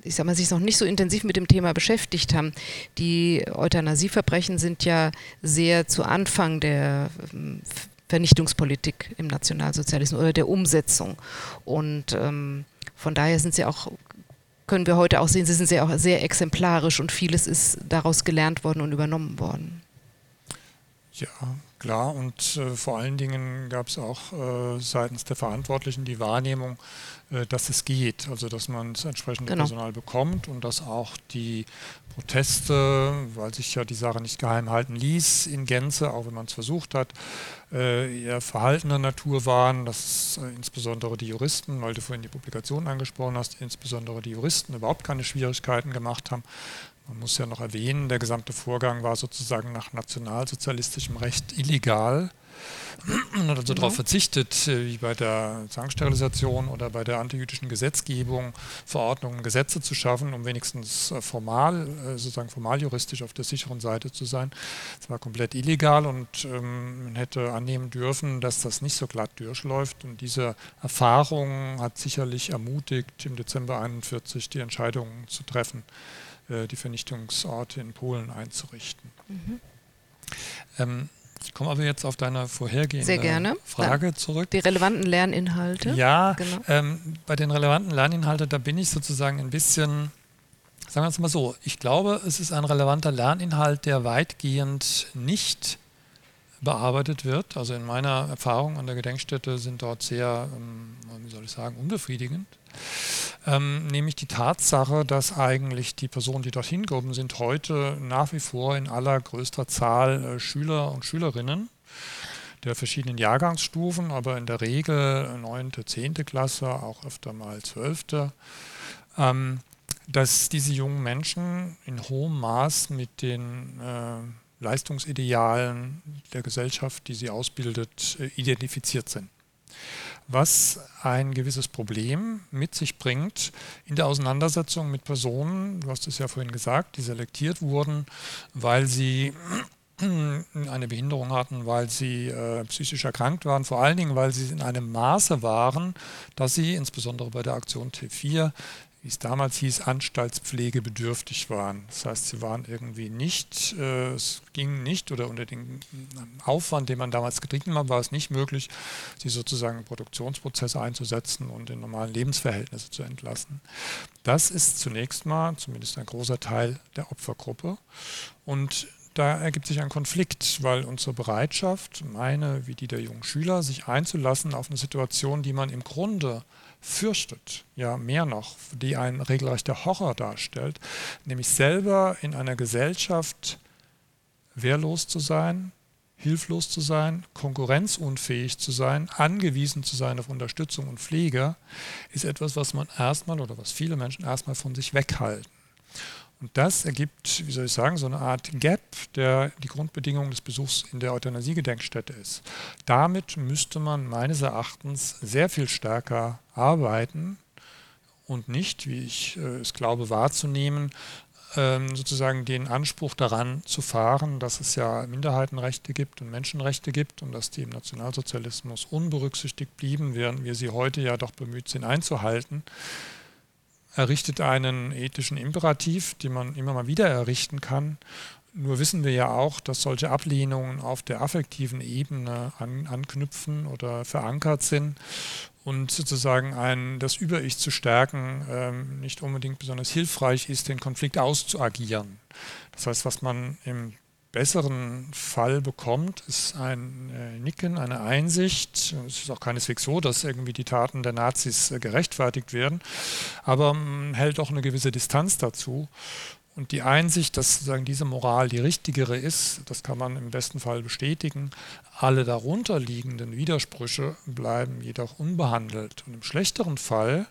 sich noch nicht so intensiv mit dem Thema beschäftigt haben. Die Euthanasieverbrechen sind ja sehr zu Anfang der Vernichtungspolitik im Nationalsozialismus oder der Umsetzung. Und von daher sind sie auch, können wir heute auch sehen, sie sind sehr, auch sehr exemplarisch, und vieles ist daraus gelernt worden und übernommen worden. Ja, klar, und vor allen Dingen gab es auch seitens der Verantwortlichen die Wahrnehmung, dass es geht, also dass man das entsprechende Personal bekommt und dass auch die Proteste, weil sich ja die Sache nicht geheim halten ließ in Gänze, auch wenn man es versucht hat, eher verhaltener Natur waren, dass insbesondere die Juristen, weil du vorhin die Publikation angesprochen hast, insbesondere die Juristen überhaupt keine Schwierigkeiten gemacht haben. Man muss ja noch erwähnen, der gesamte Vorgang war sozusagen nach nationalsozialistischem Recht illegal. Man hat also darauf verzichtet, wie bei der Zwangssterilisation oder bei der antijüdischen Gesetzgebung, Verordnungen, Gesetze zu schaffen, um wenigstens formal, sozusagen formaljuristisch auf der sicheren Seite zu sein. Es war komplett illegal, und man hätte annehmen dürfen, dass das nicht so glatt durchläuft. Und diese Erfahrung hat sicherlich ermutigt, im Dezember 1941 die Entscheidung zu treffen, die Vernichtungsorte in Polen einzurichten. Mhm. Ich komme aber jetzt auf deine vorhergehende Frage zurück. Die relevanten Lerninhalte. Ja, genau. Bei den relevanten Lerninhalten, da bin ich sozusagen ein bisschen, sagen wir es mal so, ich glaube, es ist ein relevanter Lerninhalt, der weitgehend nicht bearbeitet wird. Also in meiner Erfahrung an der Gedenkstätte sind dort sehr, unbefriedigend. Nämlich die Tatsache, dass eigentlich die Personen, die dorthin gekommen sind, heute nach wie vor in allergrößter Zahl Schüler und Schülerinnen der verschiedenen Jahrgangsstufen, aber in der Regel 9., 10. Klasse, auch öfter mal 12., dass diese jungen Menschen in hohem Maß mit den Leistungsidealen der Gesellschaft, die sie ausbildet, identifiziert sind. Was ein gewisses Problem mit sich bringt in der Auseinandersetzung mit Personen, du hast es ja vorhin gesagt, die selektiert wurden, weil sie eine Behinderung hatten, weil sie psychisch erkrankt waren, vor allen Dingen, weil sie in einem Maße waren, dass sie insbesondere bei der Aktion T4, wie es damals hieß, anstaltspflegebedürftig waren. Das heißt, sie waren irgendwie nicht, es ging nicht, oder unter dem Aufwand, den man damals getrieben hat, war es nicht möglich, sie sozusagen in Produktionsprozesse einzusetzen und in normalen Lebensverhältnisse zu entlassen. Das ist zunächst mal zumindest ein großer Teil der Opfergruppe. Und da ergibt sich ein Konflikt, weil unsere Bereitschaft, meine wie die der jungen Schüler, sich einzulassen auf eine Situation, die man im Grunde fürchtet, ja mehr noch, die ein regelrechter Horror darstellt, nämlich selber in einer Gesellschaft wehrlos zu sein, hilflos zu sein, konkurrenzunfähig zu sein, angewiesen zu sein auf Unterstützung und Pflege, ist etwas, was viele Menschen erstmal von sich weghalten. Und das ergibt, wie soll ich sagen, so eine Art Gap, der die Grundbedingung des Besuchs in der Euthanasie-Gedenkstätte ist. Damit müsste man meines Erachtens sehr viel stärker arbeiten und nicht, wie ich es glaube, wahrzunehmen, sozusagen den Anspruch daran zu fahren, dass es ja Minderheitenrechte gibt und Menschenrechte gibt und dass die im Nationalsozialismus unberücksichtigt blieben, während wir sie heute ja doch bemüht sind einzuhalten. Errichtet einen ethischen Imperativ, den man immer mal wieder errichten kann. Nur wissen wir ja auch, dass solche Ablehnungen auf der affektiven Ebene anknüpfen oder verankert sind und sozusagen das Über-Ich zu stärken nicht unbedingt besonders hilfreich ist, den Konflikt auszuagieren. Das heißt, was man im besseren Fall bekommt, ist ein Nicken, eine Einsicht. Es ist auch keineswegs so, dass irgendwie die Taten der Nazis gerechtfertigt werden, aber man hält auch eine gewisse Distanz dazu. Und die Einsicht, dass sozusagen diese Moral die richtigere ist, das kann man im besten Fall bestätigen. Alle darunter liegenden Widersprüche bleiben jedoch unbehandelt. Und im schlechteren Fall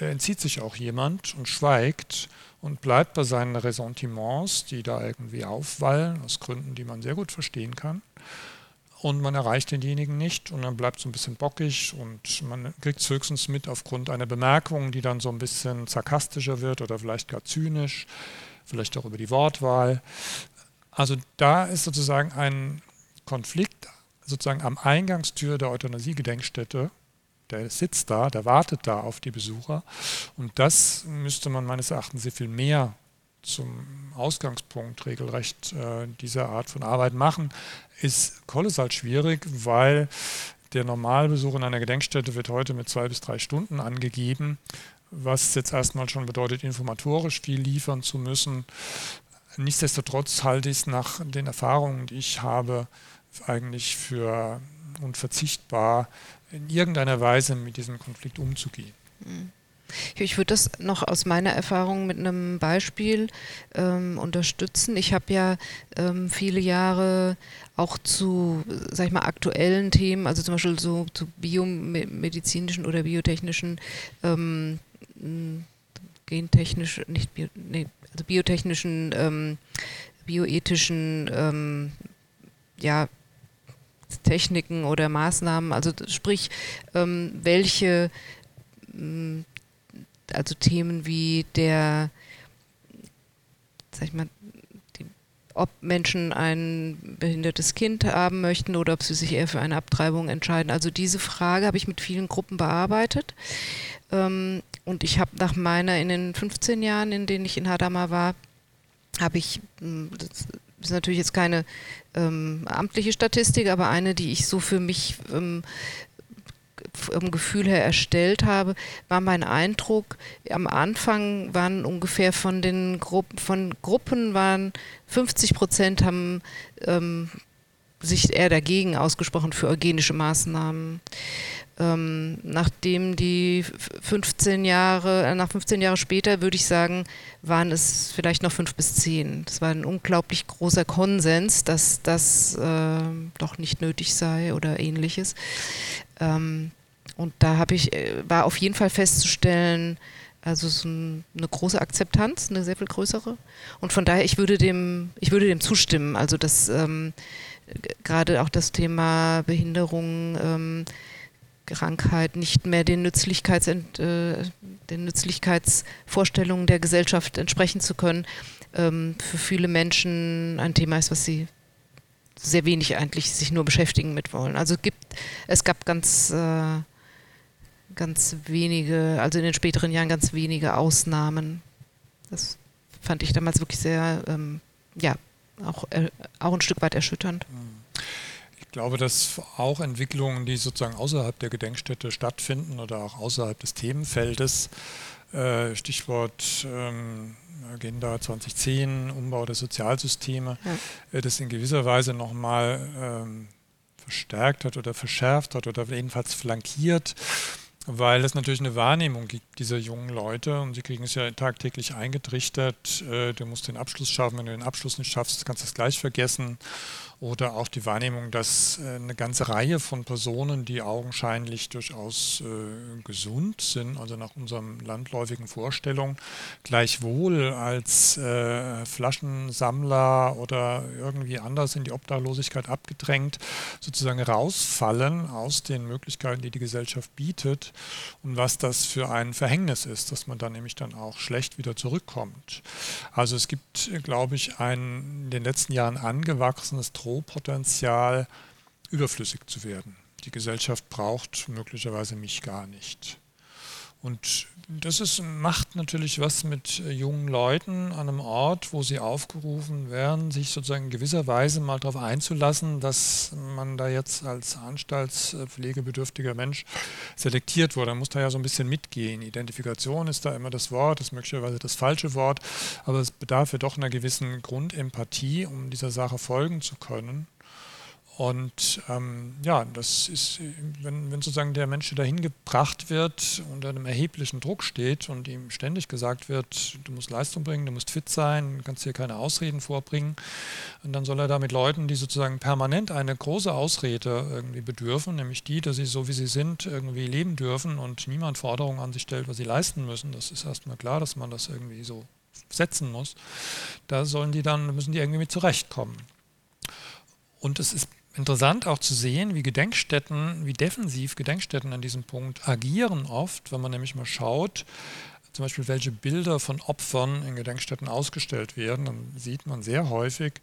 entzieht sich auch jemand und schweigt und bleibt bei seinen Ressentiments, die da irgendwie aufwallen, aus Gründen, die man sehr gut verstehen kann. Und man erreicht denjenigen nicht und dann bleibt so ein bisschen bockig und man kriegt es höchstens mit aufgrund einer Bemerkung, die dann so ein bisschen sarkastischer wird oder vielleicht gar zynisch, vielleicht auch über die Wortwahl. Also da ist sozusagen ein Konflikt sozusagen am Eingangstür der Euthanasie-Gedenkstätte. Der sitzt da, der wartet da auf die Besucher und das müsste man meines Erachtens sehr viel mehr zum Ausgangspunkt regelrecht dieser Art von Arbeit machen, ist kolossal schwierig, weil der Normalbesuch in einer Gedenkstätte wird heute mit 2 bis 3 Stunden angegeben, was jetzt erstmal schon bedeutet, informatorisch viel liefern zu müssen. Nichtsdestotrotz halte ich es nach den Erfahrungen, die ich habe, eigentlich für unverzichtbar, in irgendeiner Weise mit diesem Konflikt umzugehen. Ich würde das noch aus meiner Erfahrung mit einem Beispiel unterstützen. Ich habe ja viele Jahre auch zu, sag ich mal, aktuellen Themen, also zum Beispiel so zu biomedizinischen oder biotechnischen, bioethischen, Techniken oder Maßnahmen, also sprich, welche also Themen wie ob Menschen ein behindertes Kind haben möchten oder ob sie sich eher für eine Abtreibung entscheiden. Also diese Frage habe ich mit vielen Gruppen bearbeitet und ich habe nach meiner, in den 15 Jahren, in denen ich in Hadamar war, habe ich, das ist natürlich jetzt keine amtliche Statistik, aber eine, die ich so für mich vom Gefühl her erstellt habe, war mein Eindruck, am Anfang waren ungefähr von den Gruppen waren 50% haben sich eher dagegen ausgesprochen für eugenische Maßnahmen. Nachdem die 15 Jahre später, würde ich sagen, waren es vielleicht noch 5 bis 10. Das war ein unglaublich großer Konsens, dass das doch nicht nötig sei oder ähnliches. Und da war auf jeden Fall festzustellen, also so eine große Akzeptanz, eine sehr viel größere. Und von daher, ich würde dem zustimmen. Also dass gerade auch das Thema Behinderung, Krankheit nicht mehr den Nützlichkeitsvorstellungen der Gesellschaft entsprechen zu können, für viele Menschen ein Thema ist, was sie sehr wenig eigentlich sich nur beschäftigen mit wollen. Also es gab ganz wenige, also in den späteren Jahren ganz wenige Ausnahmen. Das fand ich damals wirklich sehr, auch ein Stück weit erschütternd. Ich glaube, dass auch Entwicklungen, die sozusagen außerhalb der Gedenkstätte stattfinden oder auch außerhalb des Themenfeldes, Stichwort Agenda 2010, Umbau der Sozialsysteme, das in gewisser Weise nochmal verstärkt hat oder verschärft hat oder jedenfalls flankiert. weil es natürlich eine Wahrnehmung gibt dieser jungen Leute und sie kriegen es ja tagtäglich eingetrichtert, du musst den Abschluss schaffen, wenn du den Abschluss nicht schaffst, kannst du es gleich vergessen. Oder auch die Wahrnehmung, dass eine ganze Reihe von Personen, die augenscheinlich durchaus gesund sind, also nach unseren landläufigen Vorstellungen, gleichwohl als Flaschensammler oder irgendwie anders in die Obdachlosigkeit abgedrängt, sozusagen rausfallen aus den Möglichkeiten, die die Gesellschaft bietet. Und was das für ein Verhängnis ist, dass man dann nämlich dann auch schlecht wieder zurückkommt. Also es gibt, glaube ich, ein in den letzten Jahren angewachsenes Drohpotenzial, überflüssig zu werden. Die Gesellschaft braucht möglicherweise mich gar nicht. Und das macht natürlich was mit jungen Leuten an einem Ort, wo sie aufgerufen werden, sich sozusagen in gewisser Weise mal darauf einzulassen, dass man da jetzt als anstaltspflegebedürftiger Mensch selektiert wurde. Man muss da ja so ein bisschen mitgehen. Identifikation ist da immer das Wort, das ist möglicherweise das falsche Wort, aber es bedarf ja doch einer gewissen Grundempathie, um dieser Sache folgen zu können. Und das ist, wenn sozusagen der Mensch dahin gebracht wird, unter einem erheblichen Druck steht und ihm ständig gesagt wird, du musst Leistung bringen, du musst fit sein, kannst dir keine Ausreden vorbringen. Und dann soll er da mit Leuten, die sozusagen permanent eine große Ausrede irgendwie bedürfen, nämlich die, dass sie so wie sie sind irgendwie leben dürfen und niemand Forderungen an sich stellt, was sie leisten müssen. Das ist erstmal klar, dass man das irgendwie so setzen muss. Da müssen die irgendwie mit zurechtkommen. Und es ist interessant auch zu sehen, wie defensiv Gedenkstätten an diesem Punkt agieren oft, wenn man nämlich mal schaut, zum Beispiel welche Bilder von Opfern in Gedenkstätten ausgestellt werden, dann sieht man sehr häufig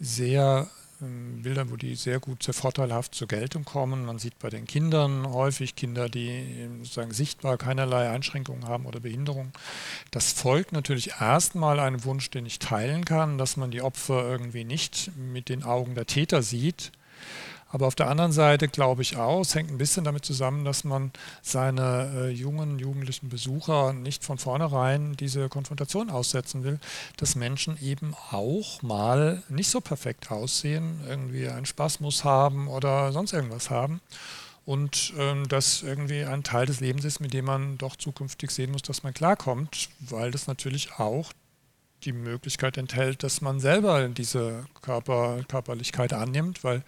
Bilder, wo die sehr gut, sehr vorteilhaft zur Geltung kommen. Man sieht bei den Kindern häufig Kinder, die sozusagen sichtbar keinerlei Einschränkungen haben oder Behinderung. Das folgt natürlich erstmal einem Wunsch, den ich teilen kann, dass man die Opfer irgendwie nicht mit den Augen der Täter sieht. Aber auf der anderen Seite glaube ich auch, es hängt ein bisschen damit zusammen, dass man seine jugendlichen Besucher nicht von vornherein diese Konfrontation aussetzen will, dass Menschen eben auch mal nicht so perfekt aussehen, irgendwie einen Spasmus haben oder sonst irgendwas haben. Und das irgendwie ein Teil des Lebens ist, mit dem man doch zukünftig sehen muss, dass man klarkommt, weil das natürlich auch die Möglichkeit enthält, dass man selber diese Körperlichkeit annimmt, weil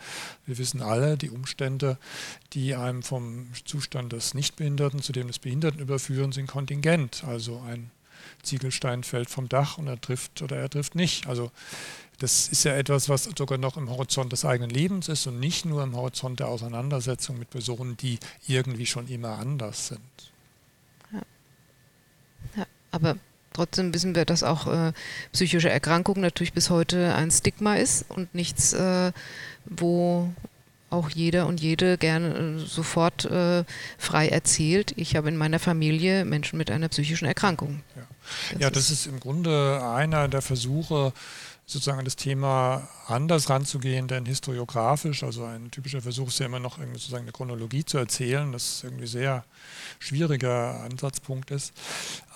wir wissen alle, die Umstände, die einem vom Zustand des Nichtbehinderten zu dem des Behinderten überführen, sind kontingent. Also ein Ziegelstein fällt vom Dach und er trifft oder er trifft nicht. Also das ist ja etwas, was sogar noch im Horizont des eigenen Lebens ist und nicht nur im Horizont der Auseinandersetzung mit Personen, die irgendwie schon immer anders sind. Ja, aber trotzdem wissen wir, dass auch psychische Erkrankung natürlich bis heute ein Stigma ist und nichts, wo auch jeder und jede gerne sofort frei erzählt. Ich habe in meiner Familie Menschen mit einer psychischen Erkrankung. Ja, das ist im Grunde einer der Versuche, sozusagen an das Thema anders ranzugehen, denn historiografisch, also ein typischer Versuch ist ja immer noch irgendwie sozusagen eine Chronologie zu erzählen, das irgendwie sehr schwieriger Ansatzpunkt ist.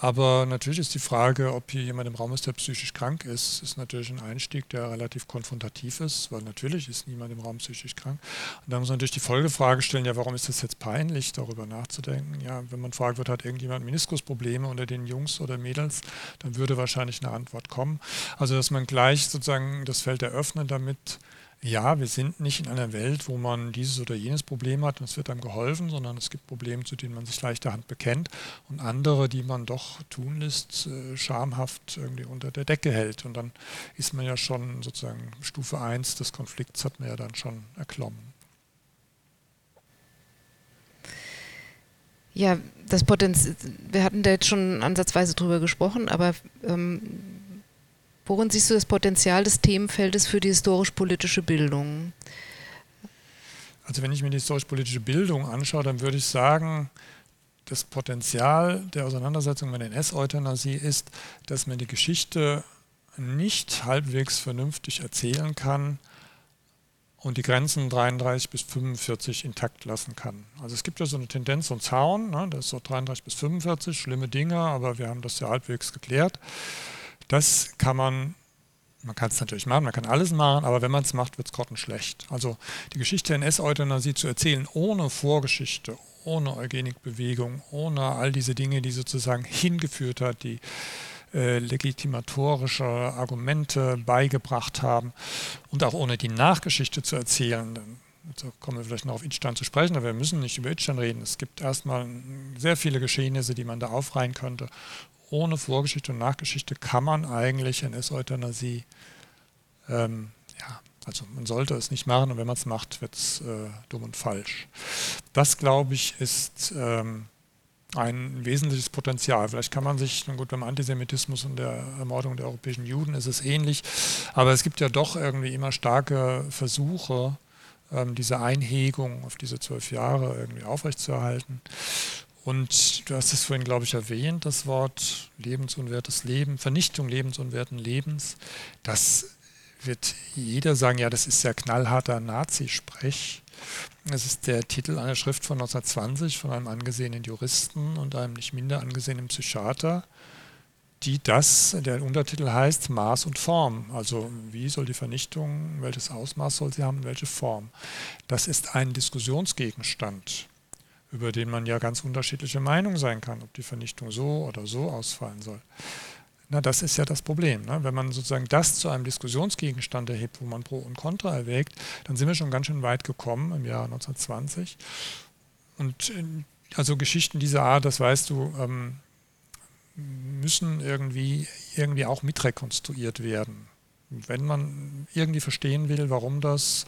Aber natürlich ist die Frage, ob hier jemand im Raum ist, der psychisch krank ist, ist natürlich ein Einstieg, der relativ konfrontativ ist, weil natürlich ist niemand im Raum psychisch krank. Und da muss man natürlich die Folgefrage stellen, ja, warum ist das jetzt peinlich, darüber nachzudenken? Ja, wenn man fragt wird, hat irgendjemand Meniskusprobleme unter den Jungs oder Mädels, dann würde wahrscheinlich eine Antwort kommen. Also, dass man gleich sozusagen das Feld eröffnet damit, ja, wir sind nicht in einer Welt, wo man dieses oder jenes Problem hat und es wird einem geholfen, sondern es gibt Probleme, zu denen man sich leichterhand bekennt und andere, die man doch tunlichst schamhaft irgendwie unter der Decke hält. Und dann ist man ja schon sozusagen Stufe 1 des Konflikts hat man ja dann schon erklommen. Ja, das Potenzial, wir hatten da jetzt schon ansatzweise drüber gesprochen, aber worin siehst du das Potenzial des Themenfeldes für die historisch-politische Bildung? Also wenn ich mir die historisch-politische Bildung anschaue, dann würde ich sagen, das Potenzial der Auseinandersetzung mit der NS-Euthanasie ist, dass man die Geschichte nicht halbwegs vernünftig erzählen kann und die Grenzen 33 bis 45 intakt lassen kann. Also es gibt ja so eine Tendenz, so einen Zaun, ne? Das ist so 33 bis 45, schlimme Dinge, aber wir haben das ja halbwegs geklärt. Das kann man kann es natürlich machen, man kann alles machen, aber wenn man es macht, wird es grottenschlecht. Also die Geschichte der NS-Euthanasie zu erzählen ohne Vorgeschichte, ohne Eugenikbewegung, ohne all diese Dinge, die sozusagen hingeführt hat, die legitimatorische Argumente beigebracht haben und auch ohne die Nachgeschichte zu erzählen. Da kommen wir vielleicht noch auf Idstein zu sprechen, aber wir müssen nicht über Idstein reden. Es gibt erstmal sehr viele Geschehnisse, die man da aufreihen könnte. Ohne Vorgeschichte und Nachgeschichte kann man eigentlich NS-Euthanasie, also man sollte es nicht machen, und wenn man es macht, wird es dumm und falsch. Das, glaube ich, ist ein wesentliches Potenzial. Vielleicht kann man sich, nun gut, beim Antisemitismus und der Ermordung der europäischen Juden ist es ähnlich, aber es gibt ja doch irgendwie immer starke Versuche, diese Einhegung auf diese 12 Jahre irgendwie aufrechtzuerhalten. Und du hast es vorhin, glaube ich, erwähnt, das Wort lebensunwertes Leben, Vernichtung lebensunwerten Lebens. Das wird jeder sagen, ja, das ist ja knallharter Nazi-Sprech. Es ist der Titel einer Schrift von 1920 von einem angesehenen Juristen und einem nicht minder angesehenen Psychiater, der Untertitel heißt Maß und Form. Also wie soll die Vernichtung, welches Ausmaß soll sie haben, welche Form. Das ist ein Diskussionsgegenstand, über den man ja ganz unterschiedliche Meinung sein kann, ob die Vernichtung so oder so ausfallen soll. Na, das ist ja das Problem. Ne? Wenn man sozusagen das zu einem Diskussionsgegenstand erhebt, wo man Pro und Contra erwägt, dann sind wir schon ganz schön weit gekommen im Jahr 1920. Und also Geschichten dieser Art, das weißt du, müssen irgendwie auch mitrekonstruiert werden. Wenn man irgendwie verstehen will, warum das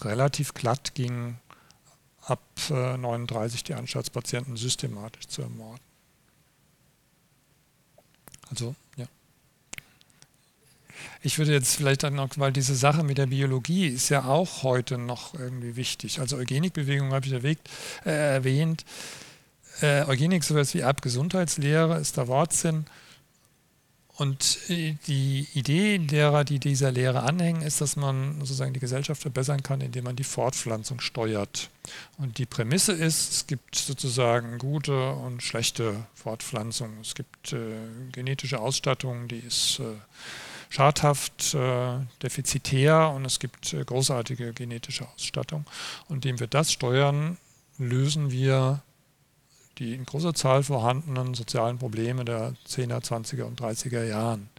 relativ glatt ging, ab 1939 die Anstaltspatienten systematisch zu ermorden. Also, ja. Ich würde jetzt vielleicht dann noch, weil diese Sache mit der Biologie ist ja auch heute noch irgendwie wichtig. Also Eugenikbewegung habe ich erwähnt. Eugenik, sowas wie Erbgesundheitslehre, ist der Wortsinn. Und die Idee derer, die dieser Lehre anhängen, ist, dass man sozusagen die Gesellschaft verbessern kann, indem man die Fortpflanzung steuert. Und die Prämisse ist, es gibt sozusagen gute und schlechte Fortpflanzung. Es gibt genetische Ausstattung, die ist schadhaft, defizitär, und es gibt großartige genetische Ausstattung. Und indem wir das steuern, lösen wir die in großer Zahl vorhandenen sozialen Probleme der 10er, 20er und 30er Jahren.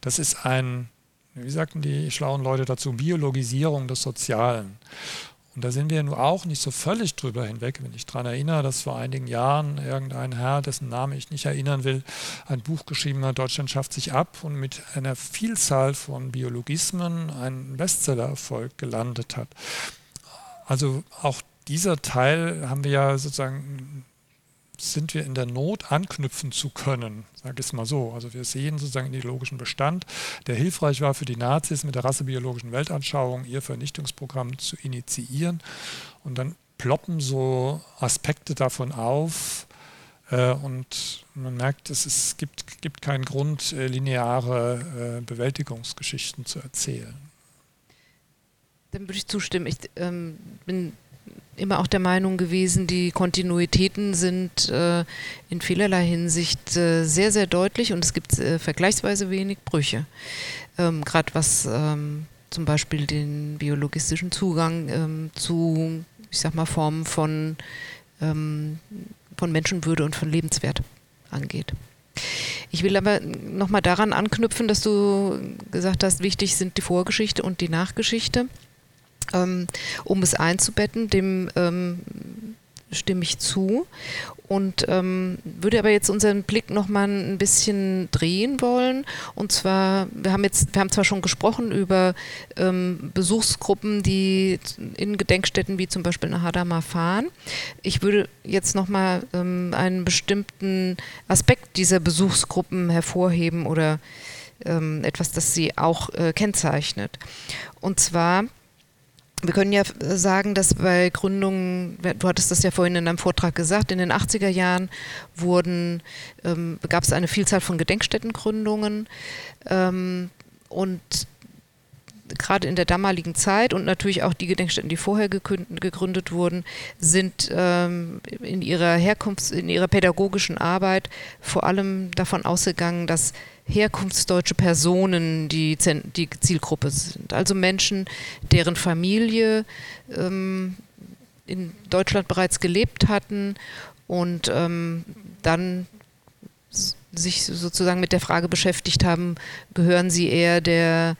Das ist wie sagten die schlauen Leute dazu, Biologisierung des Sozialen. Und da sind wir nun auch nicht so völlig drüber hinweg, wenn ich daran erinnere, dass vor einigen Jahren irgendein Herr, dessen Name ich nicht erinnern will, ein Buch geschrieben hat, Deutschland schafft sich ab, und mit einer Vielzahl von Biologismen einen Bestsellererfolg gelandet hat. Also auch dieser Teil haben wir ja sozusagen... sind wir in der Not, anknüpfen zu können, sage ich es mal so. Also wir sehen sozusagen den ideologischen Bestand, der hilfreich war für die Nazis, mit der rassebiologischen Weltanschauung ihr Vernichtungsprogramm zu initiieren. Und dann ploppen so Aspekte davon auf, und man merkt, es gibt keinen Grund, lineare Bewältigungsgeschichten zu erzählen. Dann würde ich zustimmen. Ich bin immer auch der Meinung gewesen, die Kontinuitäten sind in vielerlei Hinsicht sehr, sehr deutlich, und es gibt vergleichsweise wenig Brüche. Gerade was zum Beispiel den biologistischen Zugang zu, ich sag mal, Formen von Menschenwürde und von Lebenswert angeht. Ich will aber nochmal daran anknüpfen, dass du gesagt hast, wichtig sind die Vorgeschichte und die Nachgeschichte. Um es einzubetten, dem stimme ich zu, und würde aber jetzt unseren Blick nochmal ein bisschen drehen wollen, und zwar, wir haben zwar schon gesprochen über Besuchsgruppen, die in Gedenkstätten wie zum Beispiel nach Hadamar fahren. Ich würde jetzt nochmal einen bestimmten Aspekt dieser Besuchsgruppen hervorheben oder etwas, das sie auch kennzeichnet, und zwar: Wir können ja sagen, dass bei Gründungen, du hattest das ja vorhin in deinem Vortrag gesagt, in den 80er Jahren gab es eine Vielzahl von Gedenkstättengründungen, und gerade in der damaligen Zeit und natürlich auch die Gedenkstätten, die vorher gegründet wurden, sind in ihrer pädagogischen Arbeit vor allem davon ausgegangen, dass herkunftsdeutsche Personen die Zielgruppe sind. Also Menschen, deren Familie in Deutschland bereits gelebt hatten und dann sich sozusagen mit der Frage beschäftigt haben, gehören sie eher der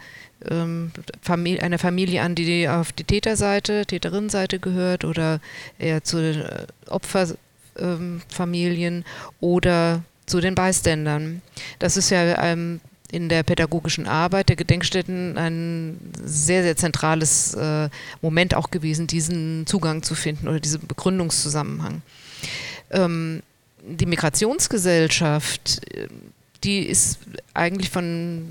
einer Familie an, die auf die Täterseite, Täterinnenseite gehört oder eher zu Opferfamilien oder zu den Beiständern. Das ist ja in der pädagogischen Arbeit der Gedenkstätten ein sehr, sehr zentrales Moment auch gewesen, diesen Zugang zu finden oder diesen Begründungszusammenhang. Die Migrationsgesellschaft, die ist eigentlich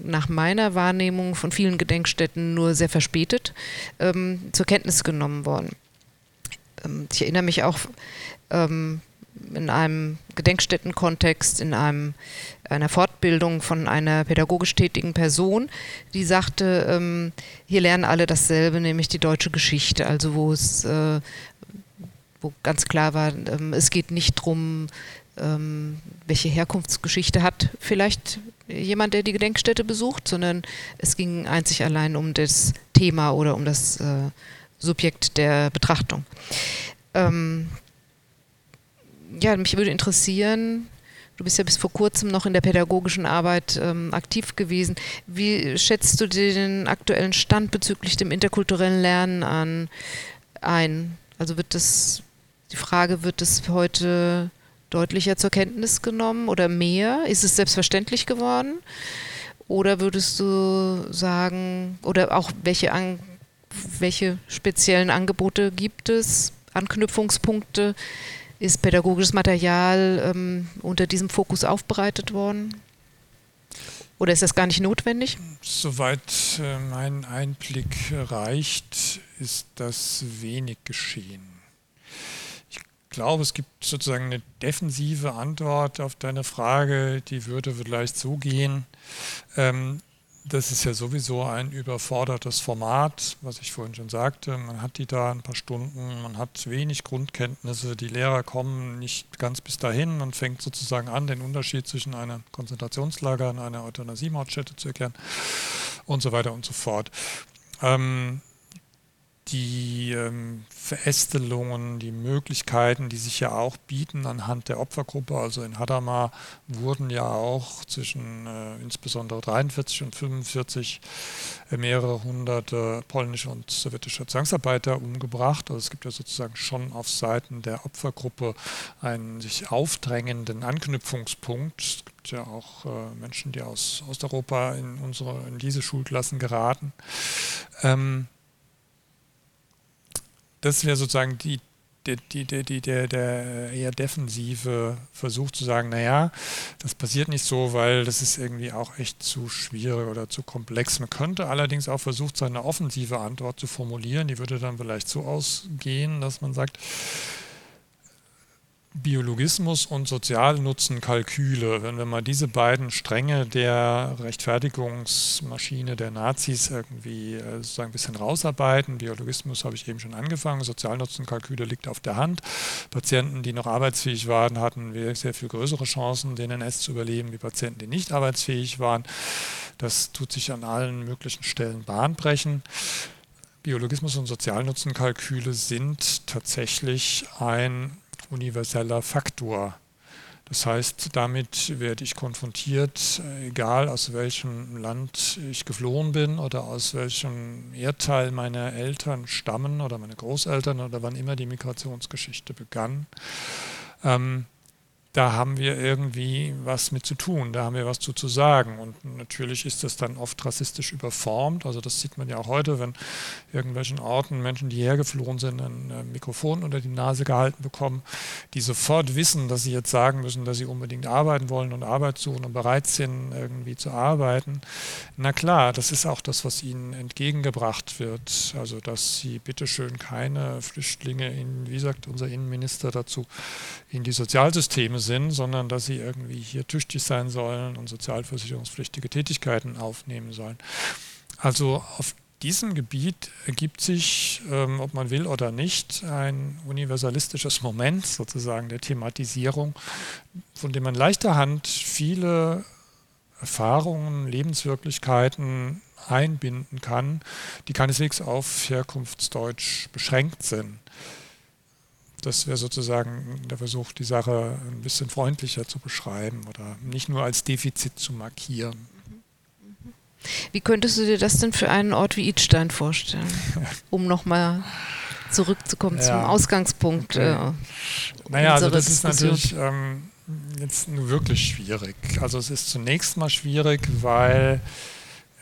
nach meiner Wahrnehmung von vielen Gedenkstätten nur sehr verspätet zur Kenntnis genommen worden. Ich erinnere mich auch in einem Gedenkstättenkontext, in einer Fortbildung von einer pädagogisch tätigen Person, die sagte, hier lernen alle dasselbe, nämlich die deutsche Geschichte, also wo ganz klar war, es geht nicht darum, welche Herkunftsgeschichte hat vielleicht jemand, der die Gedenkstätte besucht, sondern es ging einzig allein um das Thema oder um das Subjekt der Betrachtung. Ja, mich würde interessieren, du bist ja bis vor kurzem noch in der pädagogischen Arbeit aktiv gewesen. Wie schätzt du den aktuellen Stand bezüglich dem interkulturellen Lernen ein? Also wird es heute deutlicher zur Kenntnis genommen oder mehr? Ist es selbstverständlich geworden? Oder würdest du sagen, oder auch welche speziellen Angebote gibt es, Anknüpfungspunkte? Ist pädagogisches Material unter diesem Fokus aufbereitet worden? Oder ist das gar nicht notwendig? Soweit mein Einblick reicht, ist das wenig geschehen. Ich glaube, es gibt sozusagen eine defensive Antwort auf deine Frage, die würde vielleicht so gehen. Das ist ja sowieso ein überfordertes Format, was ich vorhin schon sagte. Man hat die da ein paar Stunden, man hat wenig Grundkenntnisse, die Lehrer kommen nicht ganz bis dahin. Man fängt sozusagen an, den Unterschied zwischen einem Konzentrationslager und einer Euthanasie-Mordstätte zu erklären und so weiter und so fort. Die Verästelungen, die Möglichkeiten, die sich ja auch bieten anhand der Opfergruppe, also in Hadamar wurden ja auch zwischen insbesondere 43 und 45 mehrere hunderte polnische und sowjetische Zwangsarbeiter umgebracht. Also es gibt ja sozusagen schon auf Seiten der Opfergruppe einen sich aufdrängenden Anknüpfungspunkt. Es gibt ja auch Menschen, die aus Osteuropa in diese Schulklassen geraten. Das wäre sozusagen der eher defensive Versuch zu sagen, naja, das passiert nicht so, weil das ist irgendwie auch echt zu schwierig oder zu komplex. Man könnte allerdings auch versucht sein, eine offensive Antwort zu formulieren. Die würde dann vielleicht so ausgehen, dass man sagt, Biologismus und Sozialnutzenkalküle, wenn wir mal diese beiden Stränge der Rechtfertigungsmaschine der Nazis irgendwie sozusagen ein bisschen rausarbeiten. Biologismus habe ich eben schon angefangen, Sozialnutzenkalküle liegt auf der Hand. Patienten, die noch arbeitsfähig waren, hatten sehr viel größere Chancen, den NS zu überleben, wie Patienten, die nicht arbeitsfähig waren. Das tut sich an allen möglichen Stellen bahnbrechen. Biologismus und Sozialnutzenkalküle sind tatsächlich ein universeller Faktor. Das heißt, damit werde ich konfrontiert, egal aus welchem Land ich geflohen bin oder aus welchem Erdteil meine Eltern stammen oder meine Großeltern oder wann immer die Migrationsgeschichte begann. Da haben wir irgendwie was mit zu tun, da haben wir was zu sagen. Und natürlich ist das dann oft rassistisch überformt. Also das sieht man ja auch heute, wenn irgendwelchen Orten Menschen, die hergeflohen sind, ein Mikrofon unter die Nase gehalten bekommen, die sofort wissen, dass sie jetzt sagen müssen, dass sie unbedingt arbeiten wollen und Arbeit suchen und bereit sind, irgendwie zu arbeiten. Na klar, das ist auch das, was ihnen entgegengebracht wird. Also dass sie bitteschön keine Flüchtlinge, wie sagt unser Innenminister dazu, in die Sozialsysteme sind, sondern dass sie irgendwie hier tüchtig sein sollen und sozialversicherungspflichtige Tätigkeiten aufnehmen sollen. Also auf diesem Gebiet ergibt sich, ob man will oder nicht, ein universalistisches Moment sozusagen der Thematisierung, von dem man leichterhand viele Erfahrungen, Lebenswirklichkeiten einbinden kann, die keineswegs auf Herkunftsdeutsch beschränkt sind. Das wäre sozusagen der Versuch, die Sache ein bisschen freundlicher zu beschreiben oder nicht nur als Defizit zu markieren. Wie könntest du dir das denn für einen Ort wie Idstein vorstellen, um nochmal zurückzukommen zum Ausgangspunkt? Okay. Also das Diskussion. Ist natürlich jetzt nur wirklich schwierig. Also es ist zunächst mal schwierig, weil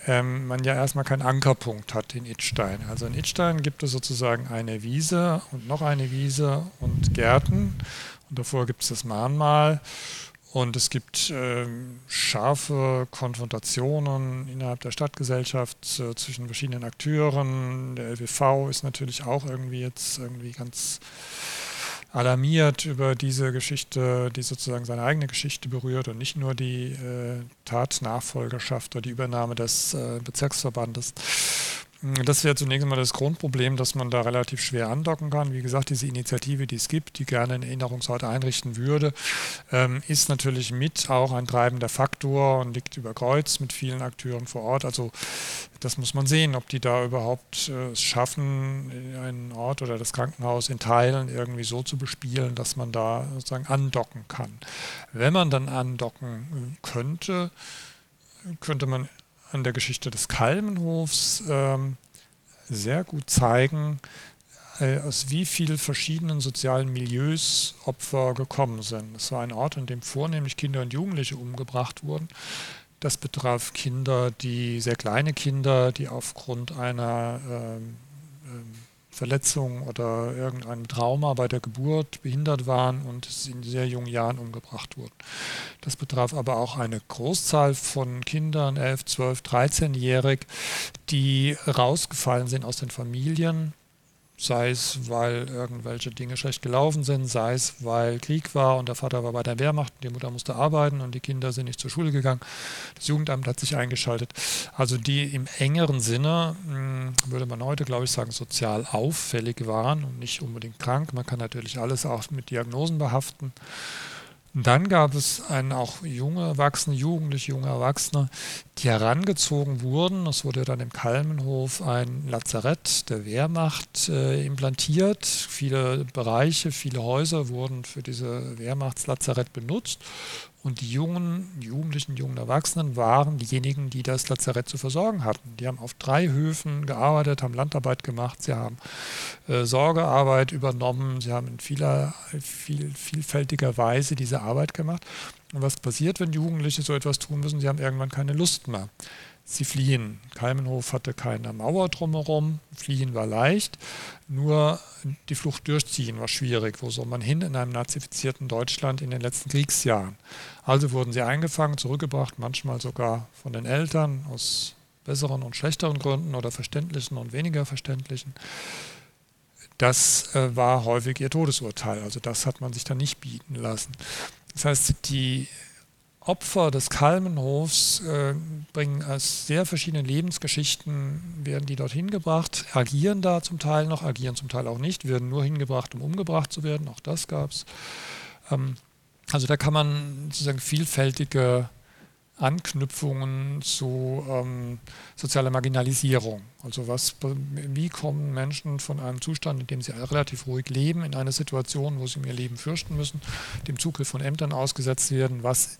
man ja erstmal keinen Ankerpunkt hat in Idstein. Also in Idstein gibt es sozusagen eine Wiese und noch eine Wiese und Gärten und davor gibt es das Mahnmal und es gibt scharfe Konfrontationen innerhalb der Stadtgesellschaft zwischen verschiedenen Akteuren. Der LWV ist natürlich auch jetzt ganz alarmiert über diese Geschichte, die sozusagen seine eigene Geschichte berührt und nicht nur die Tatnachfolgerschaft oder die Übernahme des Bezirksverbandes. Das wäre zunächst mal das Grundproblem, dass man da relativ schwer andocken kann. Wie gesagt, diese Initiative, die es gibt, die gerne einen Erinnerungsort einrichten würde, ist natürlich mit auch ein treibender Faktor und liegt über Kreuz mit vielen Akteuren vor Ort. Also das muss man sehen, ob die da überhaupt es schaffen, einen Ort oder das Krankenhaus in Teilen irgendwie so zu bespielen, dass man da sozusagen andocken kann. Wenn man dann andocken könnte, könnte man an der Geschichte des Kalmenhofs sehr gut zeigen, aus wie vielen verschiedenen sozialen Milieus Opfer gekommen sind. Es war ein Ort, an dem vornehmlich Kinder und Jugendliche umgebracht wurden. Das betraf Kinder, sehr kleine Kinder, die aufgrund einer Verletzung oder irgendeinem Trauma bei der Geburt behindert waren und in sehr jungen Jahren umgebracht wurden. Das betraf aber auch eine Großzahl von Kindern, 11, 12, 13-jährig, die rausgefallen sind aus den Familien, sei es, weil irgendwelche Dinge schlecht gelaufen sind, sei es, weil Krieg war und der Vater war bei der Wehrmacht, die Mutter musste arbeiten und die Kinder sind nicht zur Schule gegangen. Das Jugendamt hat sich eingeschaltet. Also die im engeren Sinne, würde man heute, glaube ich, sagen, sozial auffällig waren und nicht unbedingt krank. Man kann natürlich alles auch mit Diagnosen behaften. Und dann gab es auch junge Erwachsene, jugendliche junge Erwachsene, die herangezogen wurden. Es wurde dann im Kalmenhof ein Lazarett der Wehrmacht implantiert. Viele Bereiche, viele Häuser wurden für diese Wehrmachtslazarett benutzt. Und die jugendlichen Erwachsenen waren diejenigen, die das Lazarett zu versorgen hatten. Die haben auf 3 Höfen gearbeitet, haben Landarbeit gemacht, sie haben Sorgearbeit übernommen, sie haben in vielfältiger Weise diese Arbeit gemacht. Und was passiert, wenn Jugendliche so etwas tun müssen? Sie haben irgendwann keine Lust mehr. Sie fliehen. Kalmenhof hatte keine Mauer drumherum, fliehen war leicht, nur die Flucht durchziehen war schwierig. Wo soll man hin in einem nazifizierten Deutschland in den letzten Kriegsjahren? Also wurden sie eingefangen, zurückgebracht, manchmal sogar von den Eltern aus besseren und schlechteren Gründen oder verständlichen und weniger verständlichen. Das war häufig ihr Todesurteil, also das hat man sich dann nicht bieten lassen. Das heißt, die Opfer des Kalmenhofs bringen aus sehr verschiedenen Lebensgeschichten, werden die dorthin gebracht, agieren da zum Teil noch, agieren zum Teil auch nicht, werden nur hingebracht, um umgebracht zu werden, auch das gab es. Also da kann man sozusagen vielfältige Anknüpfungen zu sozialer Marginalisierung. Also wie kommen Menschen von einem Zustand, in dem sie relativ ruhig leben, in eine Situation, wo sie um ihr Leben fürchten müssen, dem Zugriff von Ämtern ausgesetzt werden, was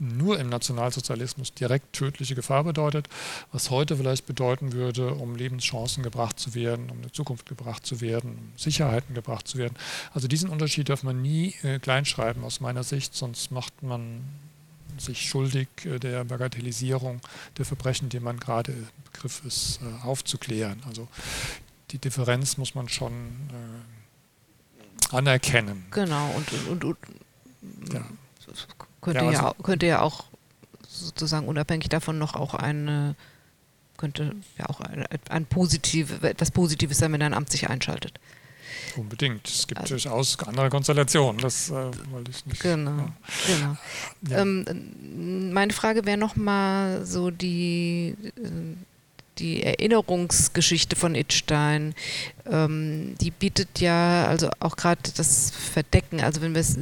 nur im Nationalsozialismus direkt tödliche Gefahr bedeutet, was heute vielleicht bedeuten würde, um Lebenschancen gebracht zu werden, um eine Zukunft gebracht zu werden, um Sicherheiten gebracht zu werden. Also diesen Unterschied darf man nie kleinschreiben aus meiner Sicht, sonst macht man sich schuldig der Bagatellisierung der Verbrechen, die man gerade im Begriff ist, aufzuklären. Also die Differenz muss man schon anerkennen. Genau, und könnte auch sozusagen unabhängig davon noch auch etwas Positives sein, wenn ein Amt sich einschaltet. Unbedingt. Es gibt durchaus andere Konstellationen. Das wollte ich nicht. Genau. Meine Frage wäre nochmal so die Erinnerungsgeschichte von Idstein, die bietet ja also auch gerade das Verdecken, also wenn wir es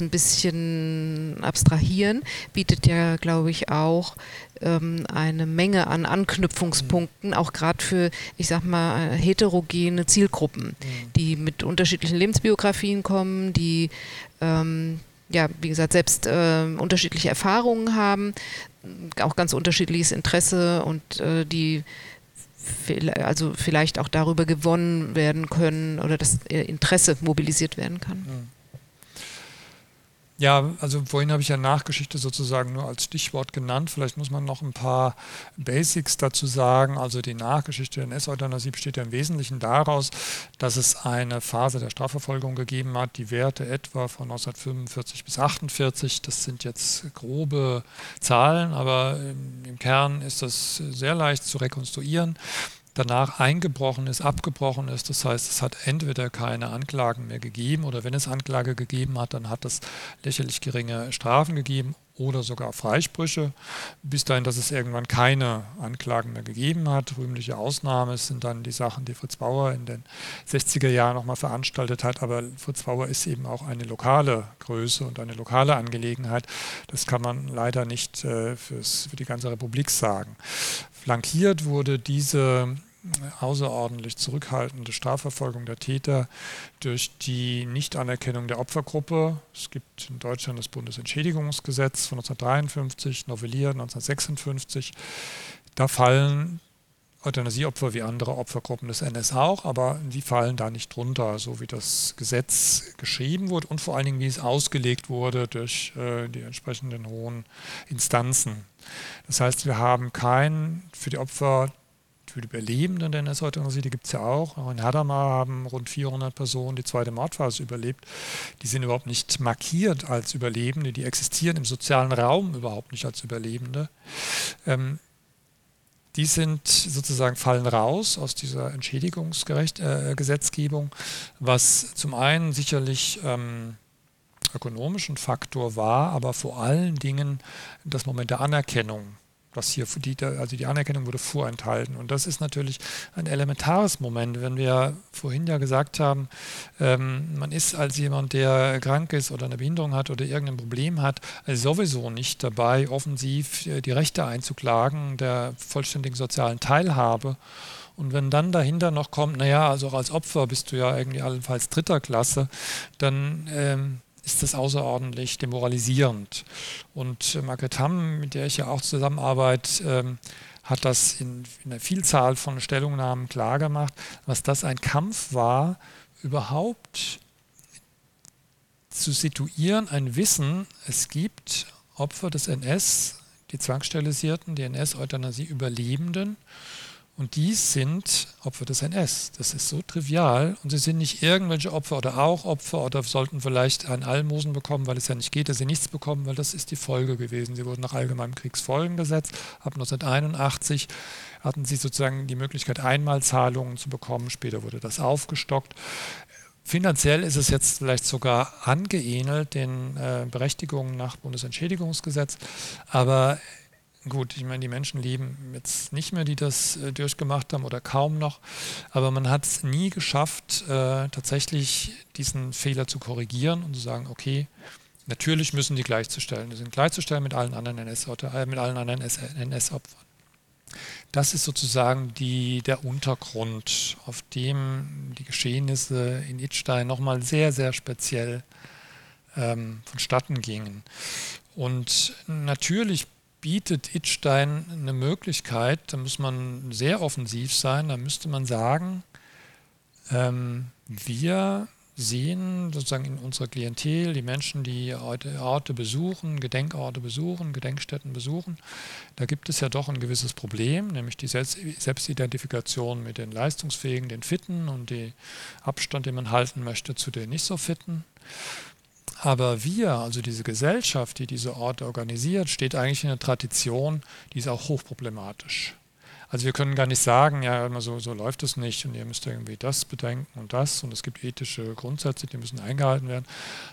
ein bisschen abstrahieren, bietet ja, glaube ich, auch eine Menge an Anknüpfungspunkten, auch gerade für, ich sag mal, heterogene Zielgruppen, die mit unterschiedlichen Lebensbiografien kommen, die ja, wie gesagt, selbst unterschiedliche Erfahrungen haben, auch ganz unterschiedliches Interesse und die also vielleicht auch darüber gewonnen werden können oder das Interesse mobilisiert werden kann. Ja, also vorhin habe ich ja Nachgeschichte sozusagen nur als Stichwort genannt. Vielleicht muss man noch ein paar Basics dazu sagen. Also die Nachgeschichte der NS-Euthanasie besteht ja im Wesentlichen daraus, dass es eine Phase der Strafverfolgung gegeben hat, die währte etwa von 1945 bis 1948. Das sind jetzt grobe Zahlen, aber im Kern ist das sehr leicht zu rekonstruieren. Danach eingebrochen ist, abgebrochen ist. Das heißt, es hat entweder keine Anklagen mehr gegeben oder wenn es Anklage gegeben hat, dann hat es lächerlich geringe Strafen gegeben oder sogar Freisprüche. Bis dahin, dass es irgendwann keine Anklagen mehr gegeben hat. Rühmliche Ausnahme sind dann die Sachen, die Fritz Bauer in den 60er Jahren nochmal veranstaltet hat. Aber Fritz Bauer ist eben auch eine lokale Größe und eine lokale Angelegenheit. Das kann man leider nicht für die ganze Republik sagen. Flankiert wurde diese außerordentlich zurückhaltende Strafverfolgung der Täter durch die Nichtanerkennung der Opfergruppe. Es gibt in Deutschland das Bundesentschädigungsgesetz von 1953, novelliert 1956. Da fallen Euthanasieopfer wie andere Opfergruppen des NS auch, aber die fallen da nicht drunter, so wie das Gesetz geschrieben wurde und vor allen Dingen, wie es ausgelegt wurde durch die entsprechenden hohen Instanzen. Das heißt, wir haben keinen für die Opfer, für die Überlebenden der NS-Euthanasie, die gibt es ja auch in Hadamar, haben rund 400 Personen die zweite Mordphase überlebt. Die sind überhaupt nicht markiert als Überlebende, die existieren im sozialen Raum überhaupt nicht als Überlebende. Die sind sozusagen, fallen raus aus dieser Entschädigungsgesetzgebung, was zum einen sicherlich ökonomischen Faktor war, aber vor allen Dingen das Moment der Anerkennung. Was hier die Anerkennung wurde vorenthalten. Und das ist natürlich ein elementares Moment, wenn wir vorhin ja gesagt haben, man ist als jemand, der krank ist oder eine Behinderung hat oder irgendein Problem hat, sowieso nicht dabei, offensiv die Rechte einzuklagen, der vollständigen sozialen Teilhabe. Und wenn dann dahinter noch kommt, naja, also auch als Opfer bist du ja irgendwie allenfalls dritter Klasse, dann ist das außerordentlich demoralisierend. Und Margot Hamm, mit der ich ja auch zusammenarbeite, hat das in einer Vielzahl von Stellungnahmen klargemacht, was das ein Kampf war, überhaupt zu situieren, ein Wissen, es gibt Opfer des NS, die Zwangssterilisierten, die NS-Euthanasie-Überlebenden, und die sind Opfer des NS. Das ist so trivial. Und sie sind nicht irgendwelche Opfer oder auch Opfer oder sollten vielleicht ein Almosen bekommen, weil es ja nicht geht, dass sie nichts bekommen, weil das ist die Folge gewesen. Sie wurden nach allgemeinem Kriegsfolgengesetz ab 1981 hatten sie sozusagen die Möglichkeit, Einmalzahlungen zu bekommen. Später wurde das aufgestockt. Finanziell ist es jetzt vielleicht sogar angeähnelt den Berechtigungen nach Bundesentschädigungsgesetz, aber gut, ich meine, die Menschen leben jetzt nicht mehr, die das durchgemacht haben oder kaum noch, aber man hat es nie geschafft, tatsächlich diesen Fehler zu korrigieren und zu sagen, okay, natürlich müssen die gleichzustellen. Die sind gleichzustellen mit allen anderen NS-Opfern. Das ist sozusagen der Untergrund, auf dem die Geschehnisse in Idstein nochmal sehr, sehr speziell vonstatten gingen. Und natürlich bietet Idstein eine Möglichkeit, da muss man sehr offensiv sein, da müsste man sagen, wir sehen sozusagen in unserer Klientel die Menschen, die Orte besuchen, Gedenkorte besuchen, Gedenkstätten besuchen. Da gibt es ja doch ein gewisses Problem, nämlich die Selbstidentifikation mit den Leistungsfähigen, den Fitten und den Abstand, den man halten möchte zu den nicht so Fitten. Aber wir, also diese Gesellschaft, die diese Orte organisiert, steht eigentlich in einer Tradition, die ist auch hochproblematisch. Also wir können gar nicht sagen, ja, immer so läuft es nicht und ihr müsst irgendwie das bedenken und das und es gibt ethische Grundsätze, die müssen eingehalten werden,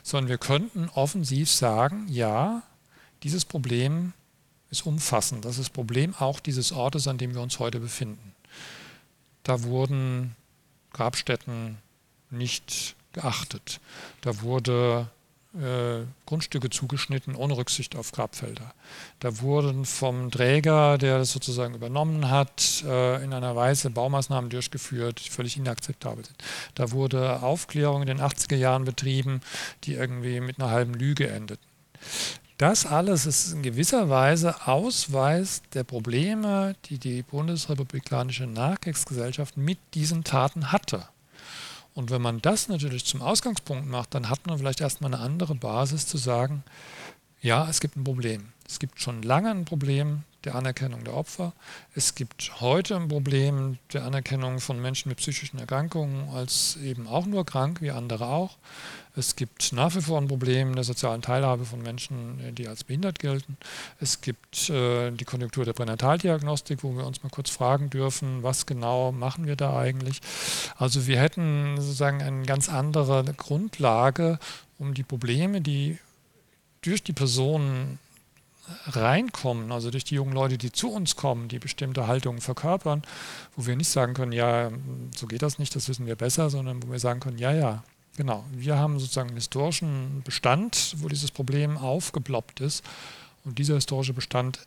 sondern wir könnten offensiv sagen, ja, dieses Problem ist umfassend. Das ist das Problem auch dieses Ortes, an dem wir uns heute befinden. Da wurden Grabstätten nicht geachtet. Da wurde Grundstücke zugeschnitten ohne Rücksicht auf Grabfelder. Da wurden vom Träger, der das sozusagen übernommen hat, in einer Weise Baumaßnahmen durchgeführt, die völlig inakzeptabel sind. Da wurde Aufklärung in den 80er Jahren betrieben, die irgendwie mit einer halben Lüge endeten. Das alles ist in gewisser Weise Ausweis der Probleme, die die bundesrepublikanische Nachkriegsgesellschaft mit diesen Taten hatte. Und wenn man das natürlich zum Ausgangspunkt macht, dann hat man vielleicht erstmal eine andere Basis zu sagen, ja, es gibt ein Problem. Es gibt schon lange ein Problem der Anerkennung der Opfer. Es gibt heute ein Problem der Anerkennung von Menschen mit psychischen Erkrankungen als eben auch nur krank, wie andere auch. Es gibt nach wie vor ein Problem der sozialen Teilhabe von Menschen, die als behindert gelten. Es gibt die Konjunktur der Pränataldiagnostik, wo wir uns mal kurz fragen dürfen, was genau machen wir da eigentlich. Also wir hätten sozusagen eine ganz andere Grundlage, um die Probleme, die durch die Personen reinkommen, also durch die jungen Leute, die zu uns kommen, die bestimmte Haltungen verkörpern, wo wir nicht sagen können, ja, so geht das nicht, das wissen wir besser, sondern wo wir sagen können, ja, genau, wir haben sozusagen einen historischen Bestand, wo dieses Problem aufgeploppt ist und dieser historische Bestand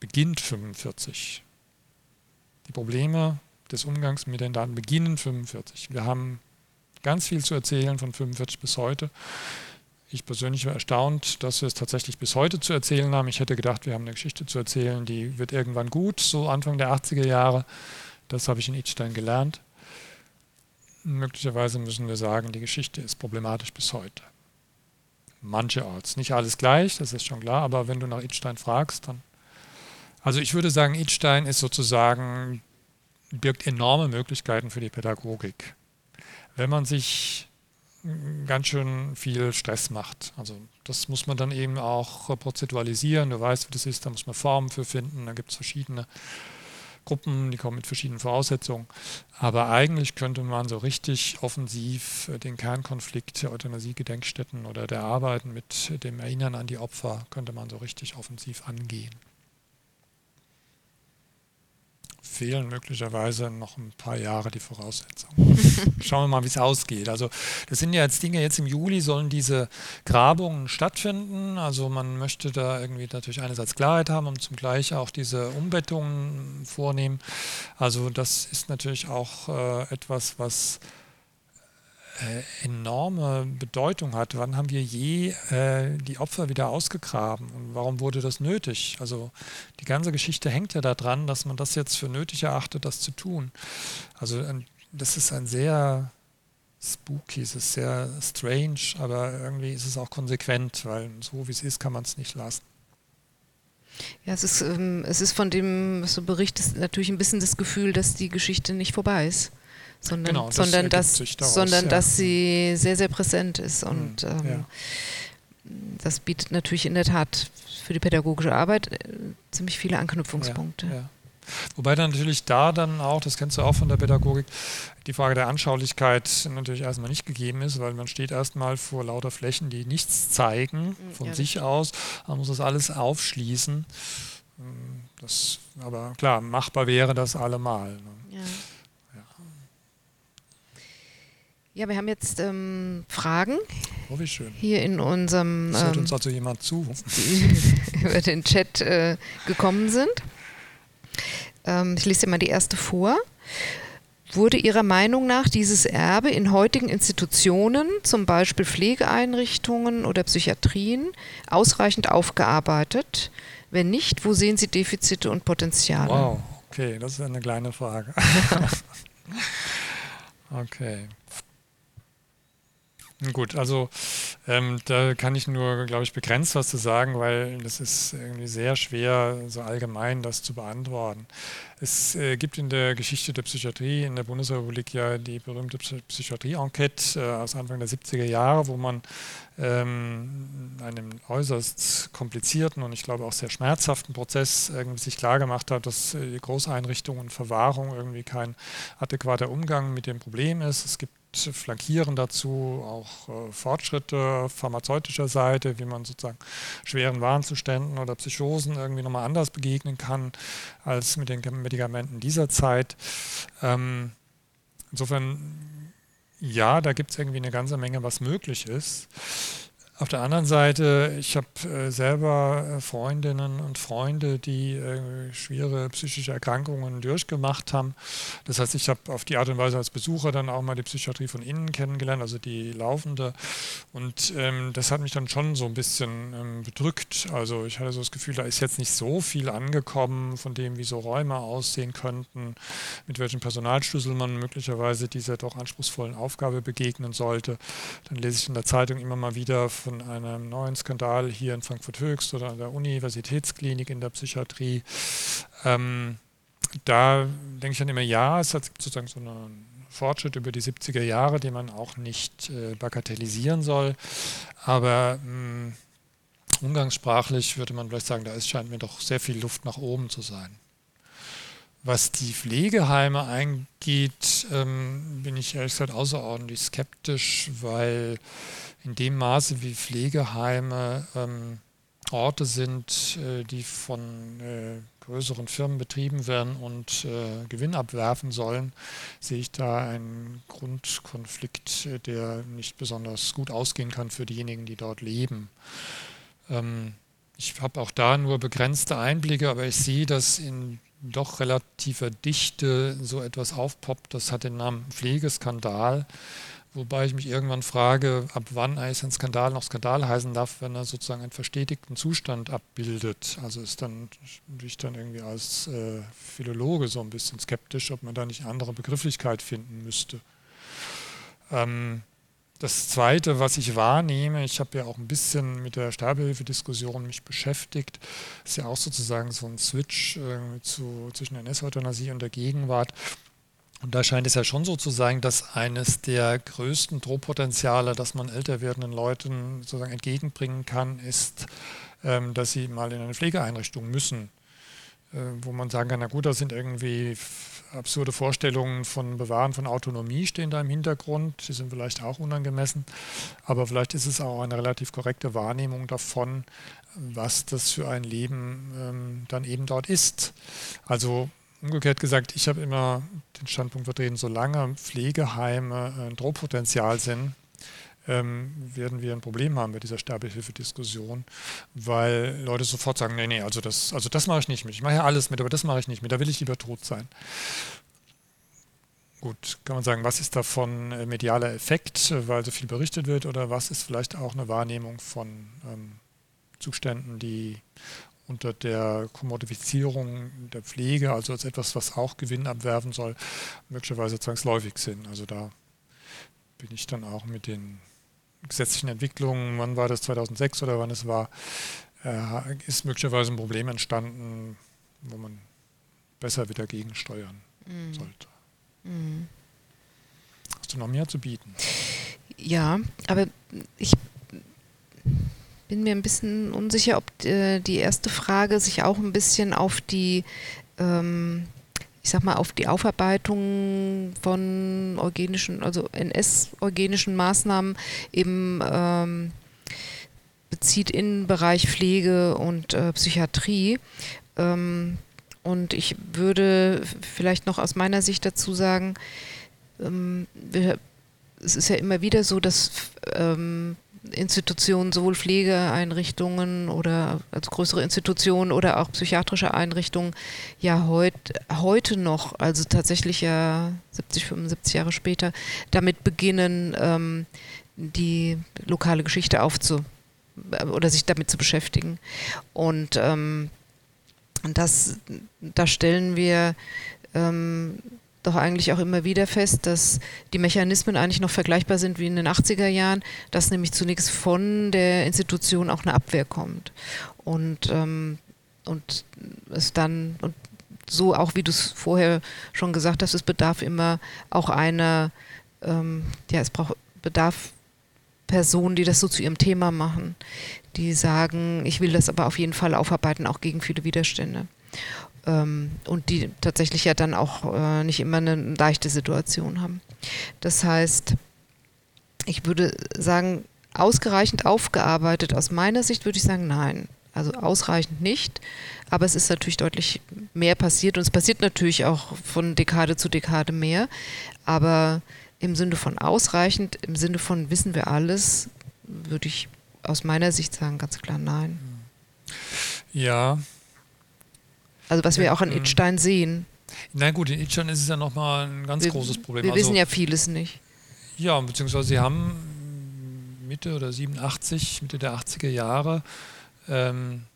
beginnt 1945. Die Probleme des Umgangs mit den Daten beginnen 1945. Wir haben ganz viel zu erzählen von 1945 bis heute. Ich persönlich war erstaunt, dass wir es tatsächlich bis heute zu erzählen haben. Ich hätte gedacht, wir haben eine Geschichte zu erzählen, die wird irgendwann gut, so Anfang der 80er Jahre. Das habe ich in Idstein gelernt. Möglicherweise müssen wir sagen, die Geschichte ist problematisch bis heute. Mancherorts. Nicht alles gleich, das ist schon klar, aber wenn du nach Idstein fragst, dann... Also ich würde sagen, Idstein ist sozusagen, birgt enorme Möglichkeiten für die Pädagogik. Wenn man sich ganz schön viel Stress macht. Also das muss man dann eben auch prozedualisieren. Du weißt, wie das ist, da muss man Formen für finden. Da gibt es verschiedene Gruppen, die kommen mit verschiedenen Voraussetzungen. Aber eigentlich könnte man so richtig offensiv den Kernkonflikt der Euthanasie-Gedenkstätten oder der Arbeiten mit dem Erinnern an die Opfer, könnte man so richtig offensiv angehen. Fehlen möglicherweise noch ein paar Jahre die Voraussetzungen. Schauen wir mal, wie es ausgeht. Also das sind ja jetzt Dinge, jetzt im Juli sollen diese Grabungen stattfinden. Also man möchte da irgendwie natürlich einerseits Klarheit haben und zugleich auch diese Umbettungen vornehmen. Also das ist natürlich auch etwas, was enorme Bedeutung hat. Wann haben wir je die Opfer wieder ausgegraben und warum wurde das nötig? Also die ganze Geschichte hängt ja daran, dass man das jetzt für nötig erachtet, das zu tun. Also das ist ein sehr spooky, es ist sehr strange, aber irgendwie ist es auch konsequent, weil so wie es ist, kann man es nicht lassen. Ja, es ist von dem, was du berichtest, natürlich ein bisschen das Gefühl, dass die Geschichte nicht vorbei ist. Sondern dass sie sehr, sehr präsent ist. Und das bietet natürlich in der Tat für die pädagogische Arbeit ziemlich viele Anknüpfungspunkte. Ja. Wobei dann natürlich dann auch, das kennst du auch von der Pädagogik, die Frage der Anschaulichkeit natürlich erstmal nicht gegeben ist, weil man steht erstmal vor lauter Flächen, die nichts zeigen von sich aus. Man muss das alles aufschließen. Aber klar, machbar wäre das allemal. Ne? Ja. Ja, wir haben jetzt Fragen wie schön. Hier in unserem... Es hört uns also jemand zu. Die über den Chat gekommen sind. Ich lese dir mal die erste vor. Wurde Ihrer Meinung nach dieses Erbe in heutigen Institutionen, zum Beispiel Pflegeeinrichtungen oder Psychiatrien, ausreichend aufgearbeitet? Wenn nicht, wo sehen Sie Defizite und Potenziale? Wow, okay, das ist eine kleine Frage. Okay. Gut, also da kann ich nur, glaube ich, begrenzt was zu sagen, weil das ist irgendwie sehr schwer, so allgemein das zu beantworten. Es gibt in der Geschichte der Psychiatrie in der Bundesrepublik ja die berühmte Psychiatrie-Enquete aus Anfang der 70er Jahre, wo man einem äußerst komplizierten und ich glaube auch sehr schmerzhaften Prozess irgendwie sich klargemacht hat, dass Großeinrichtungen und Verwahrung irgendwie kein adäquater Umgang mit dem Problem ist. Es gibt gibt, flankieren dazu auch Fortschritte pharmazeutischer Seite, wie man sozusagen schweren Wahnzuständen oder Psychosen irgendwie nochmal anders begegnen kann als mit den Medikamenten dieser Zeit. Insofern, ja, da gibt es irgendwie eine ganze Menge, was möglich ist. Auf der anderen Seite, ich habe selber Freundinnen und Freunde, die schwere psychische Erkrankungen durchgemacht haben. Das heißt, ich habe auf die Art und Weise als Besucher dann auch mal die Psychiatrie von innen kennengelernt, also die laufende. Und das hat mich dann schon so ein bisschen bedrückt. Also ich hatte so das Gefühl, da ist jetzt nicht so viel angekommen von dem, wie so Räume aussehen könnten, mit welchen Personalschlüssel man möglicherweise dieser doch anspruchsvollen Aufgabe begegnen sollte. Dann lese ich in der Zeitung immer mal wieder von einem neuen Skandal hier in Frankfurt-Höchst oder an der Universitätsklinik in der Psychiatrie. Da denke ich dann immer, ja, es hat sozusagen so einen Fortschritt über die 70er Jahre, den man auch nicht bagatellisieren soll. Aber umgangssprachlich würde man vielleicht sagen, da scheint mir doch sehr viel Luft nach oben zu sein. Was die Pflegeheime angeht, bin ich ehrlich gesagt außerordentlich skeptisch, weil in dem Maße, wie Pflegeheime Orte sind, die von größeren Firmen betrieben werden und Gewinn abwerfen sollen, sehe ich da einen Grundkonflikt, der nicht besonders gut ausgehen kann für diejenigen, die dort leben. Ich habe auch da nur begrenzte Einblicke, aber ich sehe, dass in doch relativer Dichte so etwas aufpoppt. Das hat den Namen Pflegeskandal, wobei ich mich irgendwann frage, ab wann eigentlich ein Skandal noch Skandal heißen darf, wenn er sozusagen einen verstetigten Zustand abbildet. Also ist dann ich dann irgendwie als Philologe so ein bisschen skeptisch, ob man da nicht eine andere Begrifflichkeit finden müsste. Das Zweite, was ich wahrnehme, ich habe ja auch ein bisschen mit der Sterbehilfediskussion mich beschäftigt, ist ja auch sozusagen so ein Switch zwischen NS-Euthanasie und der Gegenwart. Und da scheint es ja schon so zu sein, dass eines der größten Drohpotenziale, das man älter werdenden Leuten sozusagen entgegenbringen kann, ist, dass sie mal in eine Pflegeeinrichtung müssen, wo man sagen kann, na gut, da sind irgendwie absurde Vorstellungen von Bewahren von Autonomie stehen da im Hintergrund, die sind vielleicht auch unangemessen, aber vielleicht ist es auch eine relativ korrekte Wahrnehmung davon, was das für ein Leben dann eben dort ist. Also umgekehrt gesagt, ich habe immer den Standpunkt vertreten, solange Pflegeheime ein Drohpotenzial sind, werden wir ein Problem haben bei dieser Sterbehilfediskussion, weil Leute sofort sagen, nee, also das mache ich nicht mit, ich mache ja alles mit, aber das mache ich nicht mit, da will ich lieber tot sein. Gut, kann man sagen, was ist davon medialer Effekt, weil so viel berichtet wird, oder was ist vielleicht auch eine Wahrnehmung von Zuständen, die unter der Kommodifizierung der Pflege, also als etwas, was auch Gewinn abwerfen soll, möglicherweise zwangsläufig sind. Also da bin ich dann auch mit den gesetzlichen Entwicklungen, wann war das, 2006 oder wann es war, ist möglicherweise ein Problem entstanden, wo man besser wieder gegensteuern sollte. Mm. Hast du noch mehr zu bieten? Ja, aber ich bin mir ein bisschen unsicher, ob die erste Frage sich auch ein bisschen auf die auf die Aufarbeitung von eugenischen, also NS-eugenischen Maßnahmen eben bezieht im Bereich Pflege und Psychiatrie. Und ich würde vielleicht noch aus meiner Sicht dazu sagen, es ist ja immer wieder so, dass Institutionen, sowohl Pflegeeinrichtungen oder als größere Institutionen oder auch psychiatrische Einrichtungen, ja heute noch, also tatsächlich ja 70, 75 Jahre später, damit beginnen, die lokale Geschichte oder sich damit zu beschäftigen. Und da stellen wir doch eigentlich auch immer wieder fest, dass die Mechanismen eigentlich noch vergleichbar sind wie in den 80er Jahren, dass nämlich zunächst von der Institution auch eine Abwehr kommt. Und es dann, und so auch wie du es vorher schon gesagt hast, es bedarf immer auch einer, bedarf Personen, die das so zu ihrem Thema machen, die sagen, ich will das aber auf jeden Fall aufarbeiten, auch gegen viele Widerstände. Und die tatsächlich ja dann auch nicht immer eine leichte Situation haben. Das heißt, ich würde sagen, ausreichend aufgearbeitet. Aus meiner Sicht würde ich sagen, nein. Also ausreichend nicht, aber es ist natürlich deutlich mehr passiert und es passiert natürlich auch von Dekade zu Dekade mehr, aber im Sinne von ausreichend, im Sinne von wissen wir alles, würde ich aus meiner Sicht sagen, ganz klar nein. Ja. Also was wir auch an Idstein sehen. Na gut, in Idstein ist es ja nochmal ein ganz großes Problem. Wir wissen ja vieles nicht. Ja, beziehungsweise sie haben Mitte der 80er Jahre einen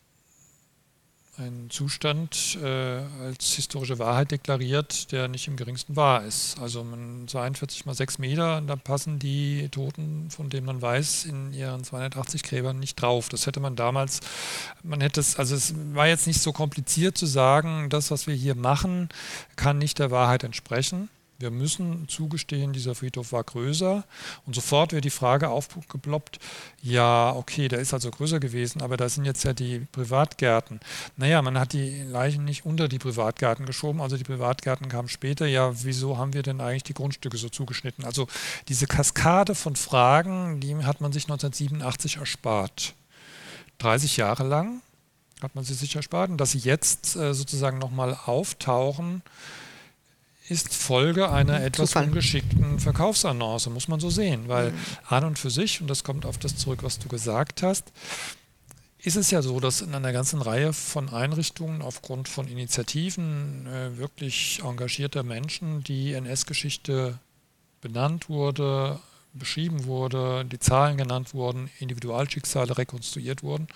Zustand als historische Wahrheit deklariert, der nicht im geringsten wahr ist. Also man 42 mal 6 Meter, und da passen die Toten, von denen man weiß, in ihren 280 Gräbern nicht drauf. Das hätte man damals, es war jetzt nicht so kompliziert zu sagen, das, was wir hier machen, kann nicht der Wahrheit entsprechen. Wir müssen zugestehen, dieser Friedhof war größer, und sofort wird die Frage aufgeploppt, ja, okay, der ist also größer gewesen, aber da sind jetzt ja die Privatgärten. Naja, man hat die Leichen nicht unter die Privatgärten geschoben, also die Privatgärten kamen später, ja, wieso haben wir denn eigentlich die Grundstücke so zugeschnitten? Also diese Kaskade von Fragen, die hat man sich 1987 erspart, 30 Jahre lang hat man sie sich erspart, und dass sie jetzt sozusagen nochmal auftauchen, ist Folge einer etwas ungeschickten Verkaufsannonce, muss man so sehen, weil an und für sich, und das kommt auf das zurück, was du gesagt hast, ist es ja so, dass in einer ganzen Reihe von Einrichtungen aufgrund von Initiativen wirklich engagierter Menschen die NS-Geschichte benannt wurde, beschrieben wurde, die Zahlen genannt wurden, Individualschicksale rekonstruiert wurden,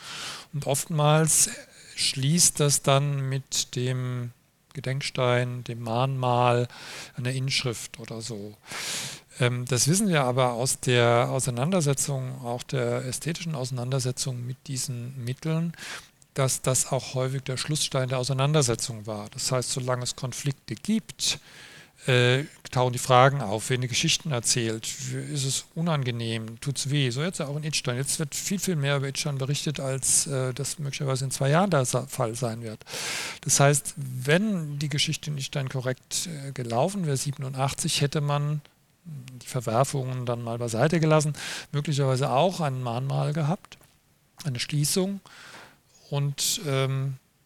und oftmals schließt das dann mit dem Gedenkstein, dem Mahnmal, einer Inschrift oder so. Das wissen wir aber aus der Auseinandersetzung, auch der ästhetischen Auseinandersetzung mit diesen Mitteln, dass das auch häufig der Schlussstein der Auseinandersetzung war. Das heißt, solange es Konflikte gibt, tauchen die Fragen auf, werden die Geschichten erzählt, ist es unangenehm, tut es weh, so jetzt auch in Idstein. Jetzt wird viel, viel mehr über Idstein berichtet, als das möglicherweise in 2 Jahren der Fall sein wird. Das heißt, wenn die Geschichte in Idstein korrekt gelaufen wäre, 87, hätte man die Verwerfungen dann mal beiseite gelassen, möglicherweise auch ein Mahnmal gehabt, eine Schließung, und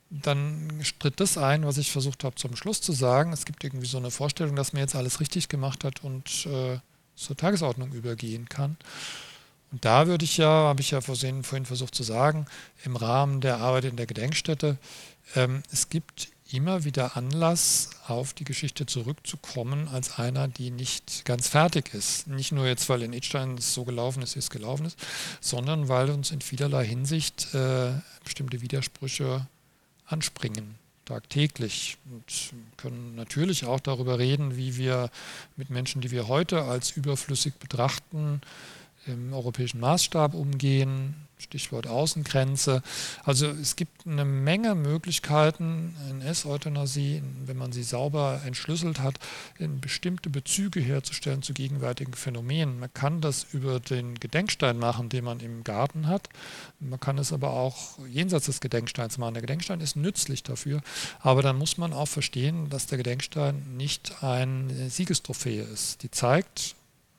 dann tritt das ein, was ich versucht habe zum Schluss zu sagen. Es gibt irgendwie so eine Vorstellung, dass man jetzt alles richtig gemacht hat und zur Tagesordnung übergehen kann. Und da würde ich ja, habe ich ja vorhin versucht zu sagen, im Rahmen der Arbeit in der Gedenkstätte, es gibt immer wieder Anlass, auf die Geschichte zurückzukommen, als einer, die nicht ganz fertig ist. Nicht nur jetzt, weil in Idstein es so gelaufen ist, wie es gelaufen ist, sondern weil uns in vielerlei Hinsicht bestimmte Widersprüche anspringen, tagtäglich, und können natürlich auch darüber reden, wie wir mit Menschen, die wir heute als überflüssig betrachten, im europäischen Maßstab umgehen, Stichwort Außengrenze. Also es gibt eine Menge Möglichkeiten, NS-Euthanasie, wenn man sie sauber entschlüsselt hat, in bestimmte Bezüge herzustellen zu gegenwärtigen Phänomenen. Man kann das über den Gedenkstein machen, den man im Garten hat. Man kann es aber auch jenseits des Gedenksteins machen. Der Gedenkstein ist nützlich dafür, aber dann muss man auch verstehen, dass der Gedenkstein nicht eine Siegestrophäe ist. Die zeigt,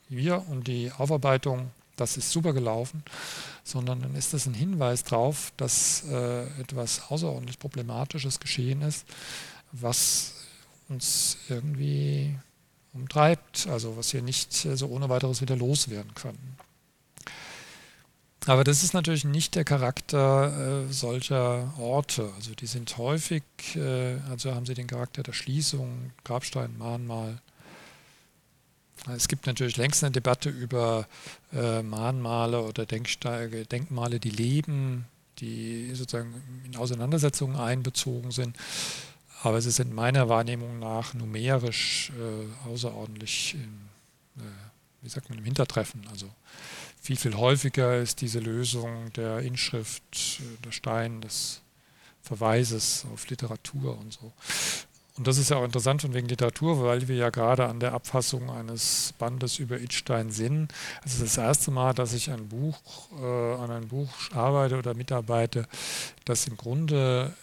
wir und die Aufarbeitung, das ist super gelaufen, sondern dann ist das ein Hinweis darauf, dass etwas außerordentlich Problematisches geschehen ist, was uns irgendwie umtreibt, also was wir nicht so ohne weiteres wieder loswerden können. Aber das ist natürlich nicht der Charakter solcher Orte. Also die sind häufig, also haben sie den Charakter der Schließung, Grabstein, Mahnmal. Es gibt natürlich längst eine Debatte über Mahnmale oder Denkmale, die leben, die sozusagen in Auseinandersetzungen einbezogen sind. Aber sie sind meiner Wahrnehmung nach numerisch außerordentlich im Hintertreffen. Also viel, viel häufiger ist diese Lösung der Inschrift, der Stein, des Verweises auf Literatur und so. Und das ist ja auch interessant von wegen Literatur, weil wir ja gerade an der Abfassung eines Bandes über Idstein sind. Also das erste Mal, dass ich an einem Buch arbeite oder mitarbeite, das im Grunde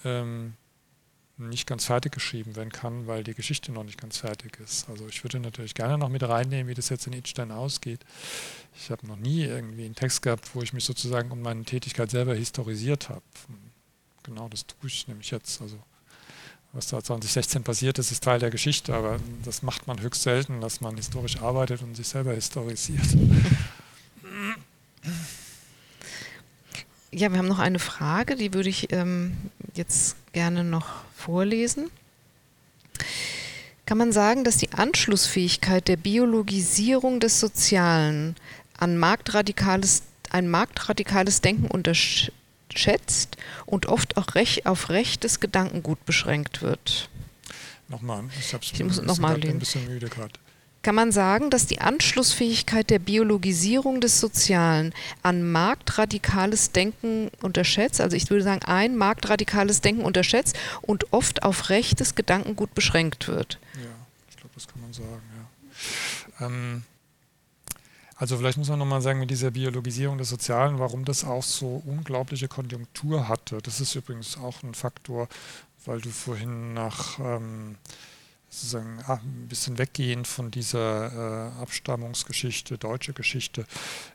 nicht ganz fertig geschrieben werden kann, weil die Geschichte noch nicht ganz fertig ist. Also ich würde natürlich gerne noch mit reinnehmen, wie das jetzt in Idstein ausgeht. Ich habe noch nie irgendwie einen Text gehabt, wo ich mich sozusagen um meine Tätigkeit selber historisiert habe. Genau das tue ich nämlich jetzt. Also was da 2016 passiert ist, ist Teil der Geschichte, aber das macht man höchst selten, dass man historisch arbeitet und sich selber historisiert. Ja, wir haben noch eine Frage, die würde ich jetzt gerne noch vorlesen. Kann man sagen, dass die Anschlussfähigkeit der Biologisierung des Sozialen ein marktradikales Denken unterschätzt und oft auch auf rechtes Gedankengut beschränkt wird? Nochmal, ich muss nochmal lesen. Ein bisschen müde gerade. Kann man sagen, dass die Anschlussfähigkeit der Biologisierung des Sozialen an marktradikales Denken unterschätzt, also ich würde sagen, ein marktradikales Denken unterschätzt und oft auf rechtes Gedankengut beschränkt wird? Ja, ich glaube, das kann man sagen, ja. Also vielleicht muss man nochmal sagen, mit dieser Biologisierung des Sozialen, warum das auch so unglaubliche Konjunktur hatte. Das ist übrigens auch ein Faktor, weil du vorhin nach... sozusagen ein bisschen weggehend von dieser Abstammungsgeschichte, deutsche Geschichte.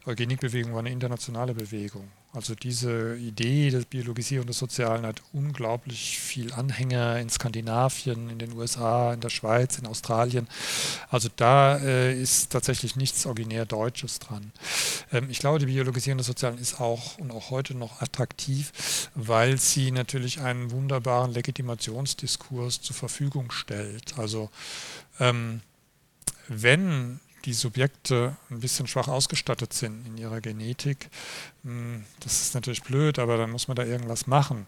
Eugenikbewegung war eine internationale Bewegung. Also diese Idee der Biologisierung des Sozialen hat unglaublich viel Anhänger in Skandinavien, in den USA, in der Schweiz, in Australien. Also da ist tatsächlich nichts originär Deutsches dran. Ich glaube, die Biologisierung des Sozialen ist auch und auch heute noch attraktiv, weil sie natürlich einen wunderbaren Legitimationsdiskurs zur Verfügung stellt. Also wenn die Subjekte ein bisschen schwach ausgestattet sind in ihrer Genetik. Das ist natürlich blöd, aber dann muss man da irgendwas machen.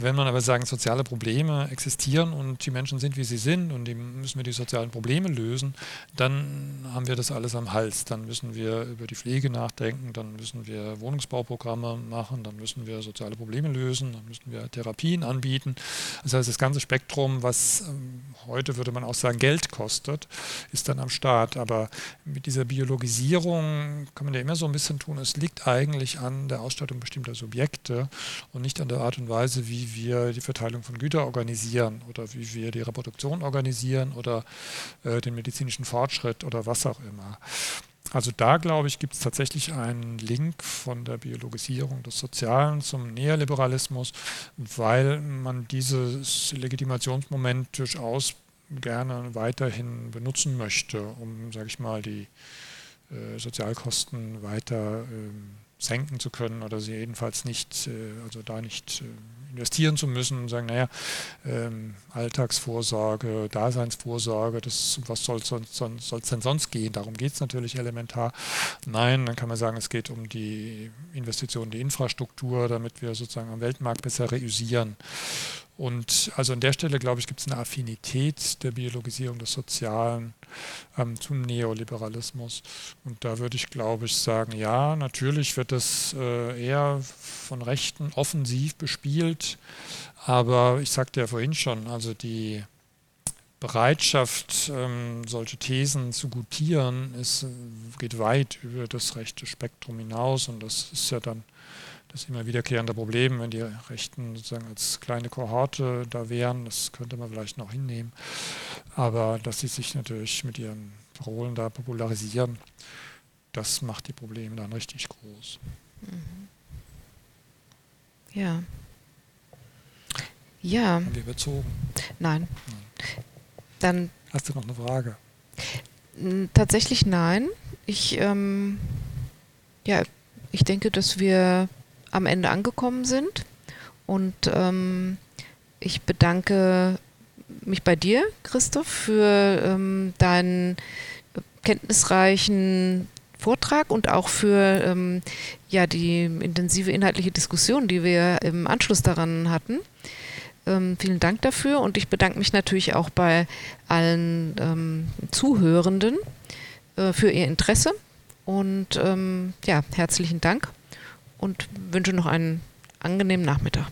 Wenn man aber sagen, soziale Probleme existieren und die Menschen sind, wie sie sind und die müssen wir die sozialen Probleme lösen, dann haben wir das alles am Hals. Dann müssen wir über die Pflege nachdenken, dann müssen wir Wohnungsbauprogramme machen, dann müssen wir soziale Probleme lösen, dann müssen wir Therapien anbieten. Das heißt, das ganze Spektrum, was heute würde man auch sagen Geld kostet, ist dann am Staat. Aber mit dieser Biologisierung kann man ja immer so ein bisschen tun, es liegt eigentlich an der Ausstattung bestimmter Subjekte und nicht an der Art und Weise, wie wir die Verteilung von Gütern organisieren oder wie wir die Reproduktion organisieren oder den medizinischen Fortschritt oder was auch immer. Also da, glaube ich, gibt es tatsächlich einen Link von der Biologisierung des Sozialen zum Neoliberalismus, weil man dieses Legitimationsmoment durchaus gerne weiterhin benutzen möchte, um, sage ich mal, die Sozialkosten weiter senken zu können oder sie jedenfalls nicht, also da nicht investieren zu müssen und sagen, naja, Alltagsvorsorge, Daseinsvorsorge, das, was soll es denn sonst gehen? Darum geht es natürlich elementar. Nein, dann kann man sagen, es geht um die Investition in die Infrastruktur, damit wir sozusagen am Weltmarkt besser reüssieren. Und also an der Stelle, glaube ich, gibt es eine Affinität der Biologisierung des Sozialen zum Neoliberalismus. Und da würde ich, glaube ich, sagen, ja, natürlich wird das eher von Rechten offensiv bespielt. Aber ich sagte ja vorhin schon, also die Bereitschaft, solche Thesen zu gutieren, geht weit über das rechte Spektrum hinaus. Und das ist ja dann das immer wiederkehrende Problem, wenn die Rechten sozusagen als kleine Kohorte da wären, das könnte man vielleicht noch hinnehmen, aber dass sie sich natürlich mit ihren Parolen da popularisieren, das macht die Probleme dann richtig groß. Mhm. Ja. Ja. Haben wir überzogen? Nein. Dann hast du noch eine Frage? Tatsächlich nein. Ich denke, dass wir am Ende angekommen sind und ich bedanke mich bei dir, Christoph, für deinen kenntnisreichen Vortrag und auch für die intensive inhaltliche Diskussion, die wir im Anschluss daran hatten. Vielen Dank dafür und ich bedanke mich natürlich auch bei allen Zuhörenden für ihr Interesse und herzlichen Dank. Und wünsche noch einen angenehmen Nachmittag.